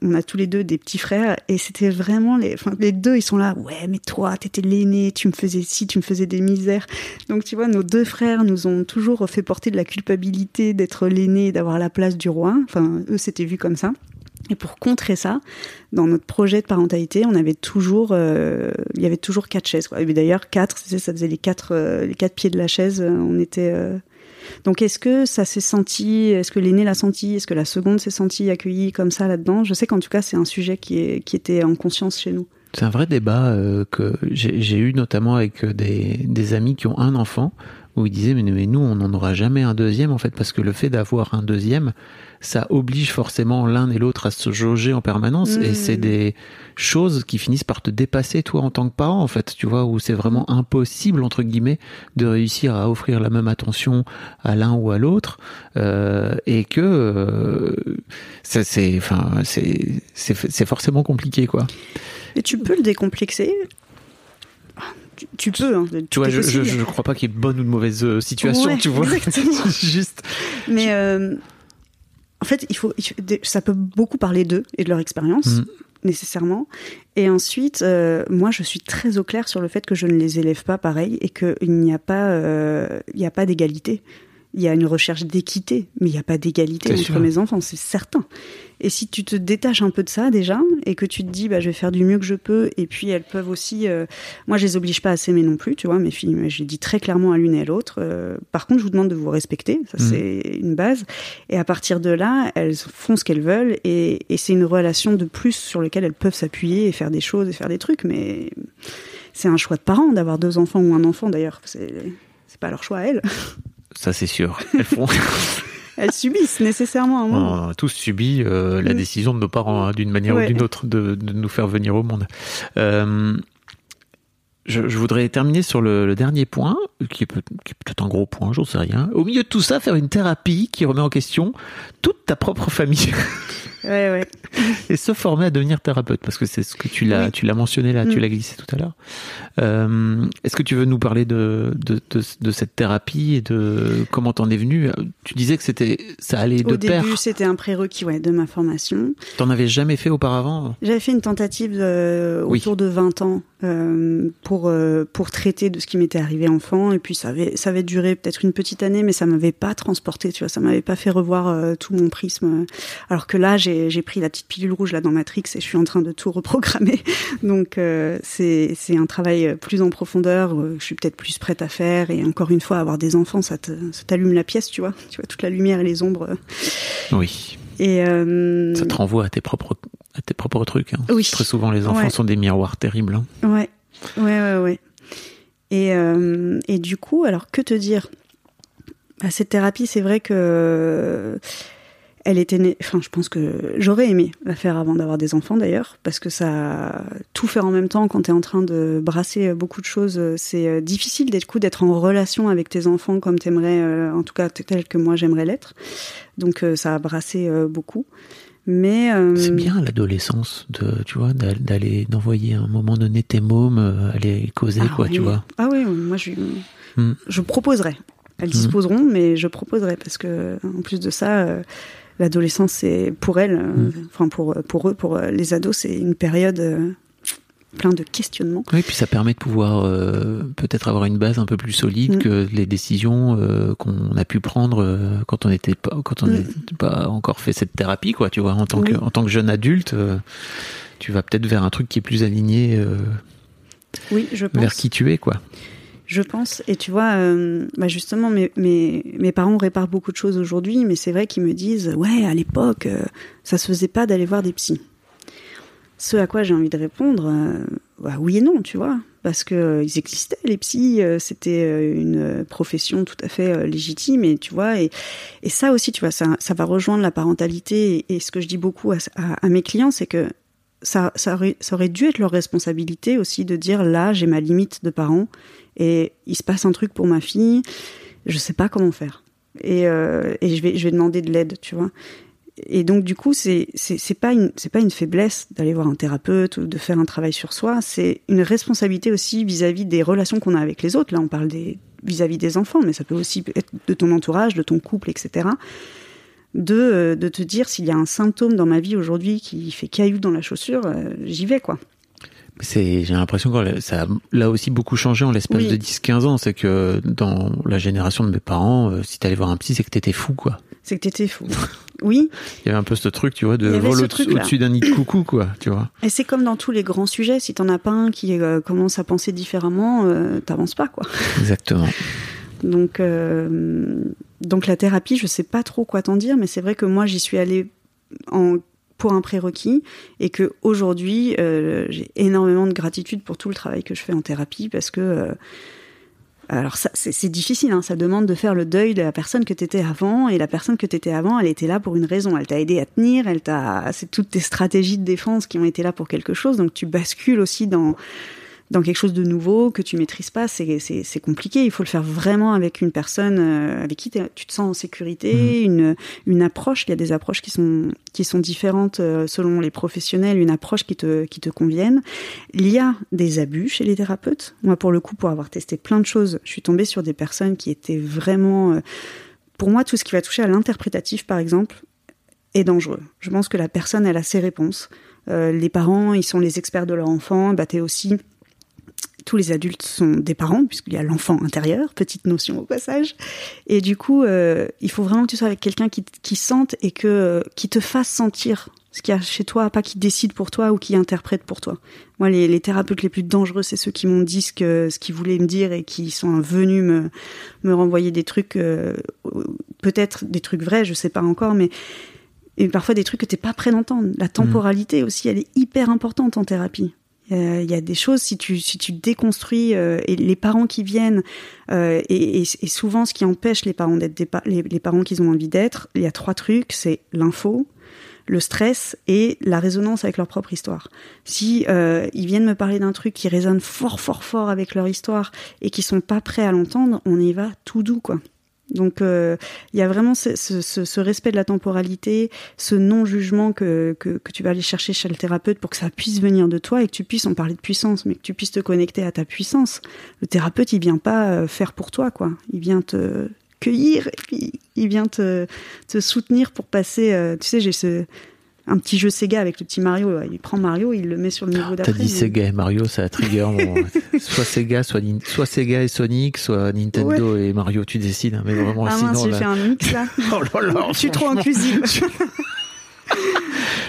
on a tous les deux des petits frères et c'était vraiment les deux ils sont là, ouais mais toi t'étais l'aîné, tu me faisais des misères. Donc tu vois, nos deux frères nous ont toujours fait porter de la culpabilité d'être l'aîné et d'avoir la place du roi. Enfin, eux c'était vu comme ça. Et pour contrer ça, dans notre projet de parentalité, on avait toujours, il y avait toujours 4 chaises, quoi. Et d'ailleurs 4, ça faisait les quatre pieds de la chaise. On était Donc est-ce que ça s'est senti, est-ce que l'aîné l'a senti, est-ce que la seconde s'est sentie accueillie comme ça là-dedans? Je sais qu'en tout cas c'est un sujet qui était en conscience chez nous. C'est un vrai débat que j'ai eu notamment avec des amis qui ont un enfant, où ils disaient mais nous on n'en aura jamais un deuxième en fait, parce que le fait d'avoir un deuxième, ça oblige forcément l'un et l'autre à se jauger en permanence. Et c'est des choses qui finissent par te dépasser toi en tant que parent en fait, tu vois, où c'est vraiment impossible entre guillemets de réussir à offrir la même attention à l'un ou à l'autre, et que c'est forcément compliqué quoi. Et tu peux le décomplexer. Tu peux, hein, tu vois, je crois pas qu'il y ait de bonne ou de mauvaise situation, ouais, tu vois. Exactement. Juste. Mais en fait, ça peut beaucoup parler d'eux et de leur expérience, nécessairement. Et ensuite, moi, je suis très au clair sur le fait que je ne les élève pas pareil et qu'il n'y a pas, d'égalité. Il y a une recherche d'équité, mais il n'y a pas d'égalité entre mes enfants, c'est certain. Et si tu te détaches un peu de ça déjà, et que tu te dis, bah, je vais faire du mieux que je peux, et puis elles peuvent aussi... moi, je les oblige pas à s'aimer non plus, tu vois, mes filles, mais je les dis très clairement à l'une et à l'autre. Par contre, je vous demande de vous respecter, ça c'est une base. Et à partir de là, elles font ce qu'elles veulent, et c'est une relation de plus sur laquelle elles peuvent s'appuyer et faire des choses et faire des trucs, mais c'est un choix de parents d'avoir deux enfants ou un enfant d'ailleurs, c'est pas leur choix à elles. Ça, c'est sûr. Elles font... Elles subissent nécessairement un moment. On a tous subi la décision de nos parents, hein, d'une manière ou d'une autre, de nous faire venir au monde. Je voudrais terminer sur le dernier point, qui est peut-être un gros point, j'en sais rien. Au milieu de tout ça, faire une thérapie qui remet en question toute ta propre famille. Ouais. Et se former à devenir thérapeute, parce que c'est ce que tu l'as mentionné là, tu l'as glissé tout à l'heure. Est-ce que tu veux nous parler de cette thérapie et de comment t'en es venue? Tu disais que ça allait de pair. Au début, c'était un prérequis de ma formation. T'en avais jamais fait auparavant? J'avais fait une tentative autour de 20 ans pour pour traiter de ce qui m'était arrivé enfant. Et puis ça avait duré peut-être une petite année, mais ça m'avait pas transporté, tu vois, ça m'avait pas fait revoir tout mon prisme. Alors que là, j'ai pris la petite pilule rouge là dans Matrix et je suis en train de tout reprogrammer. Donc c'est un travail plus en profondeur, je suis peut-être plus prête à faire. Et encore une fois, avoir des enfants, ça t'allume la pièce, tu vois toute la lumière et les ombres. Oui. Et ça te renvoie à tes propres trucs. Hein. Oui. Très souvent, les enfants sont des miroirs terribles. Hein. Ouais. Et du coup, alors que te dire ? Bah, cette thérapie, c'est vrai que elle était née. Enfin, je pense que j'aurais aimé la faire avant d'avoir des enfants, d'ailleurs, parce que ça, tout faire en même temps quand t'es en train de brasser beaucoup de choses, c'est difficile d'être en relation avec tes enfants comme t'aimerais, en tout cas tel que moi j'aimerais l'être. Donc ça a brassé beaucoup. Mais c'est bien l'adolescence d'envoyer à un moment donné tes mômes aller causer tu vois. Ah oui, moi je proposerais. Elles disposeront, mais je proposerais parce que en plus de ça, l'adolescence c'est pour elles, enfin pour eux, pour les ados, c'est une période plein de questionnements. Oui, puis ça permet de pouvoir peut-être avoir une base un peu plus solide que les décisions qu'on a pu prendre quand on n'était pas encore fait cette thérapie, quoi. Tu vois, en tant que jeune adulte, tu vas peut-être vers un truc qui est plus aligné. Oui, je pense. Vers qui tu es, quoi. Je pense, et tu vois, bah justement, mes parents réparent beaucoup de choses aujourd'hui, mais c'est vrai qu'ils me disent, ouais, à l'époque, ça se faisait pas d'aller voir des psys. Ce à quoi j'ai envie de répondre, bah oui et non, tu vois, parce qu'ils existaient, les psys, c'était une profession tout à fait légitime, et tu vois, et ça aussi, tu vois, ça va rejoindre la parentalité, et ce que je dis beaucoup à mes clients, c'est que ça aurait dû être leur responsabilité aussi de dire, là, j'ai ma limite de parent, et il se passe un truc pour ma fille, je sais pas comment faire, et je vais demander de l'aide, tu vois. Et donc du coup, c'est pas une faiblesse d'aller voir un thérapeute ou de faire un travail sur soi. C'est une responsabilité aussi vis-à-vis des relations qu'on a avec les autres. Là, on parle vis-à-vis des enfants, mais ça peut aussi être de ton entourage, de ton couple, etc. De te dire s'il y a un symptôme dans ma vie aujourd'hui qui fait caillou dans la chaussure, j'y vais, quoi. J'ai l'impression que ça a là aussi beaucoup changé en l'espace de 10-15 ans. C'est que dans la génération de mes parents, si t'allais voir un psy, c'est que t'étais fou, quoi. C'est que t'étais fou. Oui. Il y avait un peu ce truc, tu vois, de vol au-dessus d'un nid de coucou, quoi, tu vois. Et c'est comme dans tous les grands sujets. Si t'en as pas un qui commence à penser différemment, t'avances pas, quoi. Exactement. Donc la thérapie, je sais pas trop quoi t'en dire, mais c'est vrai que moi, j'y suis allée pour un prérequis, et que aujourd'hui j'ai énormément de gratitude pour tout le travail que je fais en thérapie, parce que alors ça c'est difficile, hein, ça demande de faire le deuil de la personne que t'étais avant, et la personne que t'étais avant, elle était là pour une raison, elle t'a aidé à tenir, c'est toutes tes stratégies de défense qui ont été là pour quelque chose, donc tu bascules aussi dans quelque chose de nouveau que tu maîtrises pas, c'est compliqué. Il faut le faire vraiment avec une personne avec qui tu te sens en sécurité, une approche. Il y a des approches qui sont différentes selon les professionnels, une approche qui te convienne. Il y a des abus chez les thérapeutes. Moi, pour le coup, pour avoir testé plein de choses, je suis tombée sur des personnes qui étaient vraiment... pour moi, tout ce qui va toucher à l'interprétatif, par exemple, est dangereux. Je pense que la personne, elle a ses réponses. Les parents, ils sont les experts de leur enfant. Bah, t'es aussi... Tous les adultes sont des parents, puisqu'il y a l'enfant intérieur, petite notion au passage. Et du coup, il faut vraiment que tu sois avec quelqu'un qui sente et qui te fasse sentir ce qu'il y a chez toi, pas qui décide pour toi ou qui interprète pour toi. Moi, les thérapeutes les plus dangereux, c'est ceux qui m'ont dit ce qu'ils voulaient me dire et qui sont venus me renvoyer des trucs, peut-être des trucs vrais, je sais pas encore, mais... Et parfois des trucs que t'es pas prêt d'entendre. La temporalité aussi, elle est hyper importante en thérapie. Il y a des choses, si tu déconstruis, et les parents qui viennent, et souvent ce qui empêche les parents d'être les parents qu'ils ont envie d'être, il y a 3 trucs, c'est l'info, le stress et la résonance avec leur propre histoire. Si ils viennent me parler d'un truc qui résonne fort fort fort avec leur histoire et qui sont pas prêts à l'entendre, on y va tout doux, quoi. Donc il y a vraiment ce respect de la temporalité, ce non-jugement que tu vas aller chercher chez le thérapeute pour que ça puisse venir de toi et que tu puisses, on parlait de puissance, mais que tu puisses te connecter à ta puissance. Le thérapeute, il vient pas faire pour toi, quoi. Il vient te cueillir et puis il vient te soutenir pour passer... tu sais, j'ai un petit jeu Sega avec le petit Mario. Il prend Mario, il le met sur le niveau d'après. T'as dit Sega et Mario, ça a trigger. Soit Sega et Sonic, soit Nintendo et Mario, tu décides. Mais vraiment, sinon, mince, j'ai fait un mix là. Oh là là, je suis trop inclusive.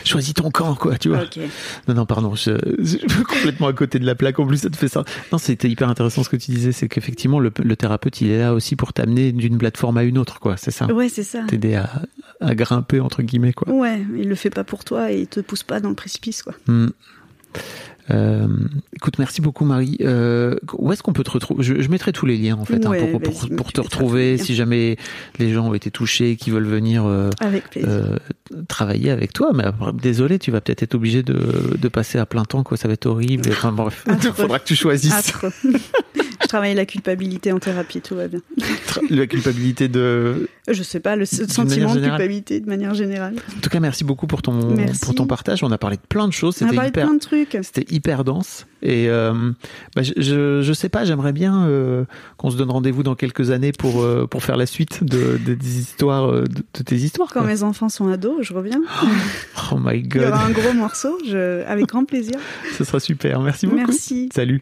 Choisis ton camp, quoi, tu vois. Okay. Non, pardon, je suis complètement à côté de la plaque. En plus, ça te fait ça. Non, c'était hyper intéressant ce que tu disais, c'est qu'effectivement, le thérapeute, il est là aussi pour t'amener d'une plateforme à une autre, quoi, c'est ça ? Ouais, c'est ça. T'aider à grimper, entre guillemets, quoi. Ouais, il le fait pas pour toi et il te pousse pas dans le précipice, quoi. Mmh. Écoute, merci beaucoup Marie. Où est-ce qu'on peut te retrouver ? Je mettrai tous les liens en fait pour te retrouver si jamais les gens ont été touchés, qui veulent venir travailler avec toi. Mais désolé, tu vas peut-être être obligé de passer à plein temps, quoi. Ça va être horrible. Enfin bref, il faudra que tu choisisses. Je travaille la culpabilité en thérapie, tout va bien. La culpabilité de... Je sais pas, le sentiment de culpabilité de manière générale. En tout cas, merci beaucoup pour ton partage. On a parlé de plein de choses. On a parlé de plein de trucs. C'était hyper dense. Et je sais pas, j'aimerais bien qu'on se donne rendez-vous dans quelques années pour faire la suite de tes histoires. Quand mes enfants sont ados, je reviens. Oh my God. Il y aura un gros morceau, avec grand plaisir. Ce sera super, merci beaucoup. Merci. Salut.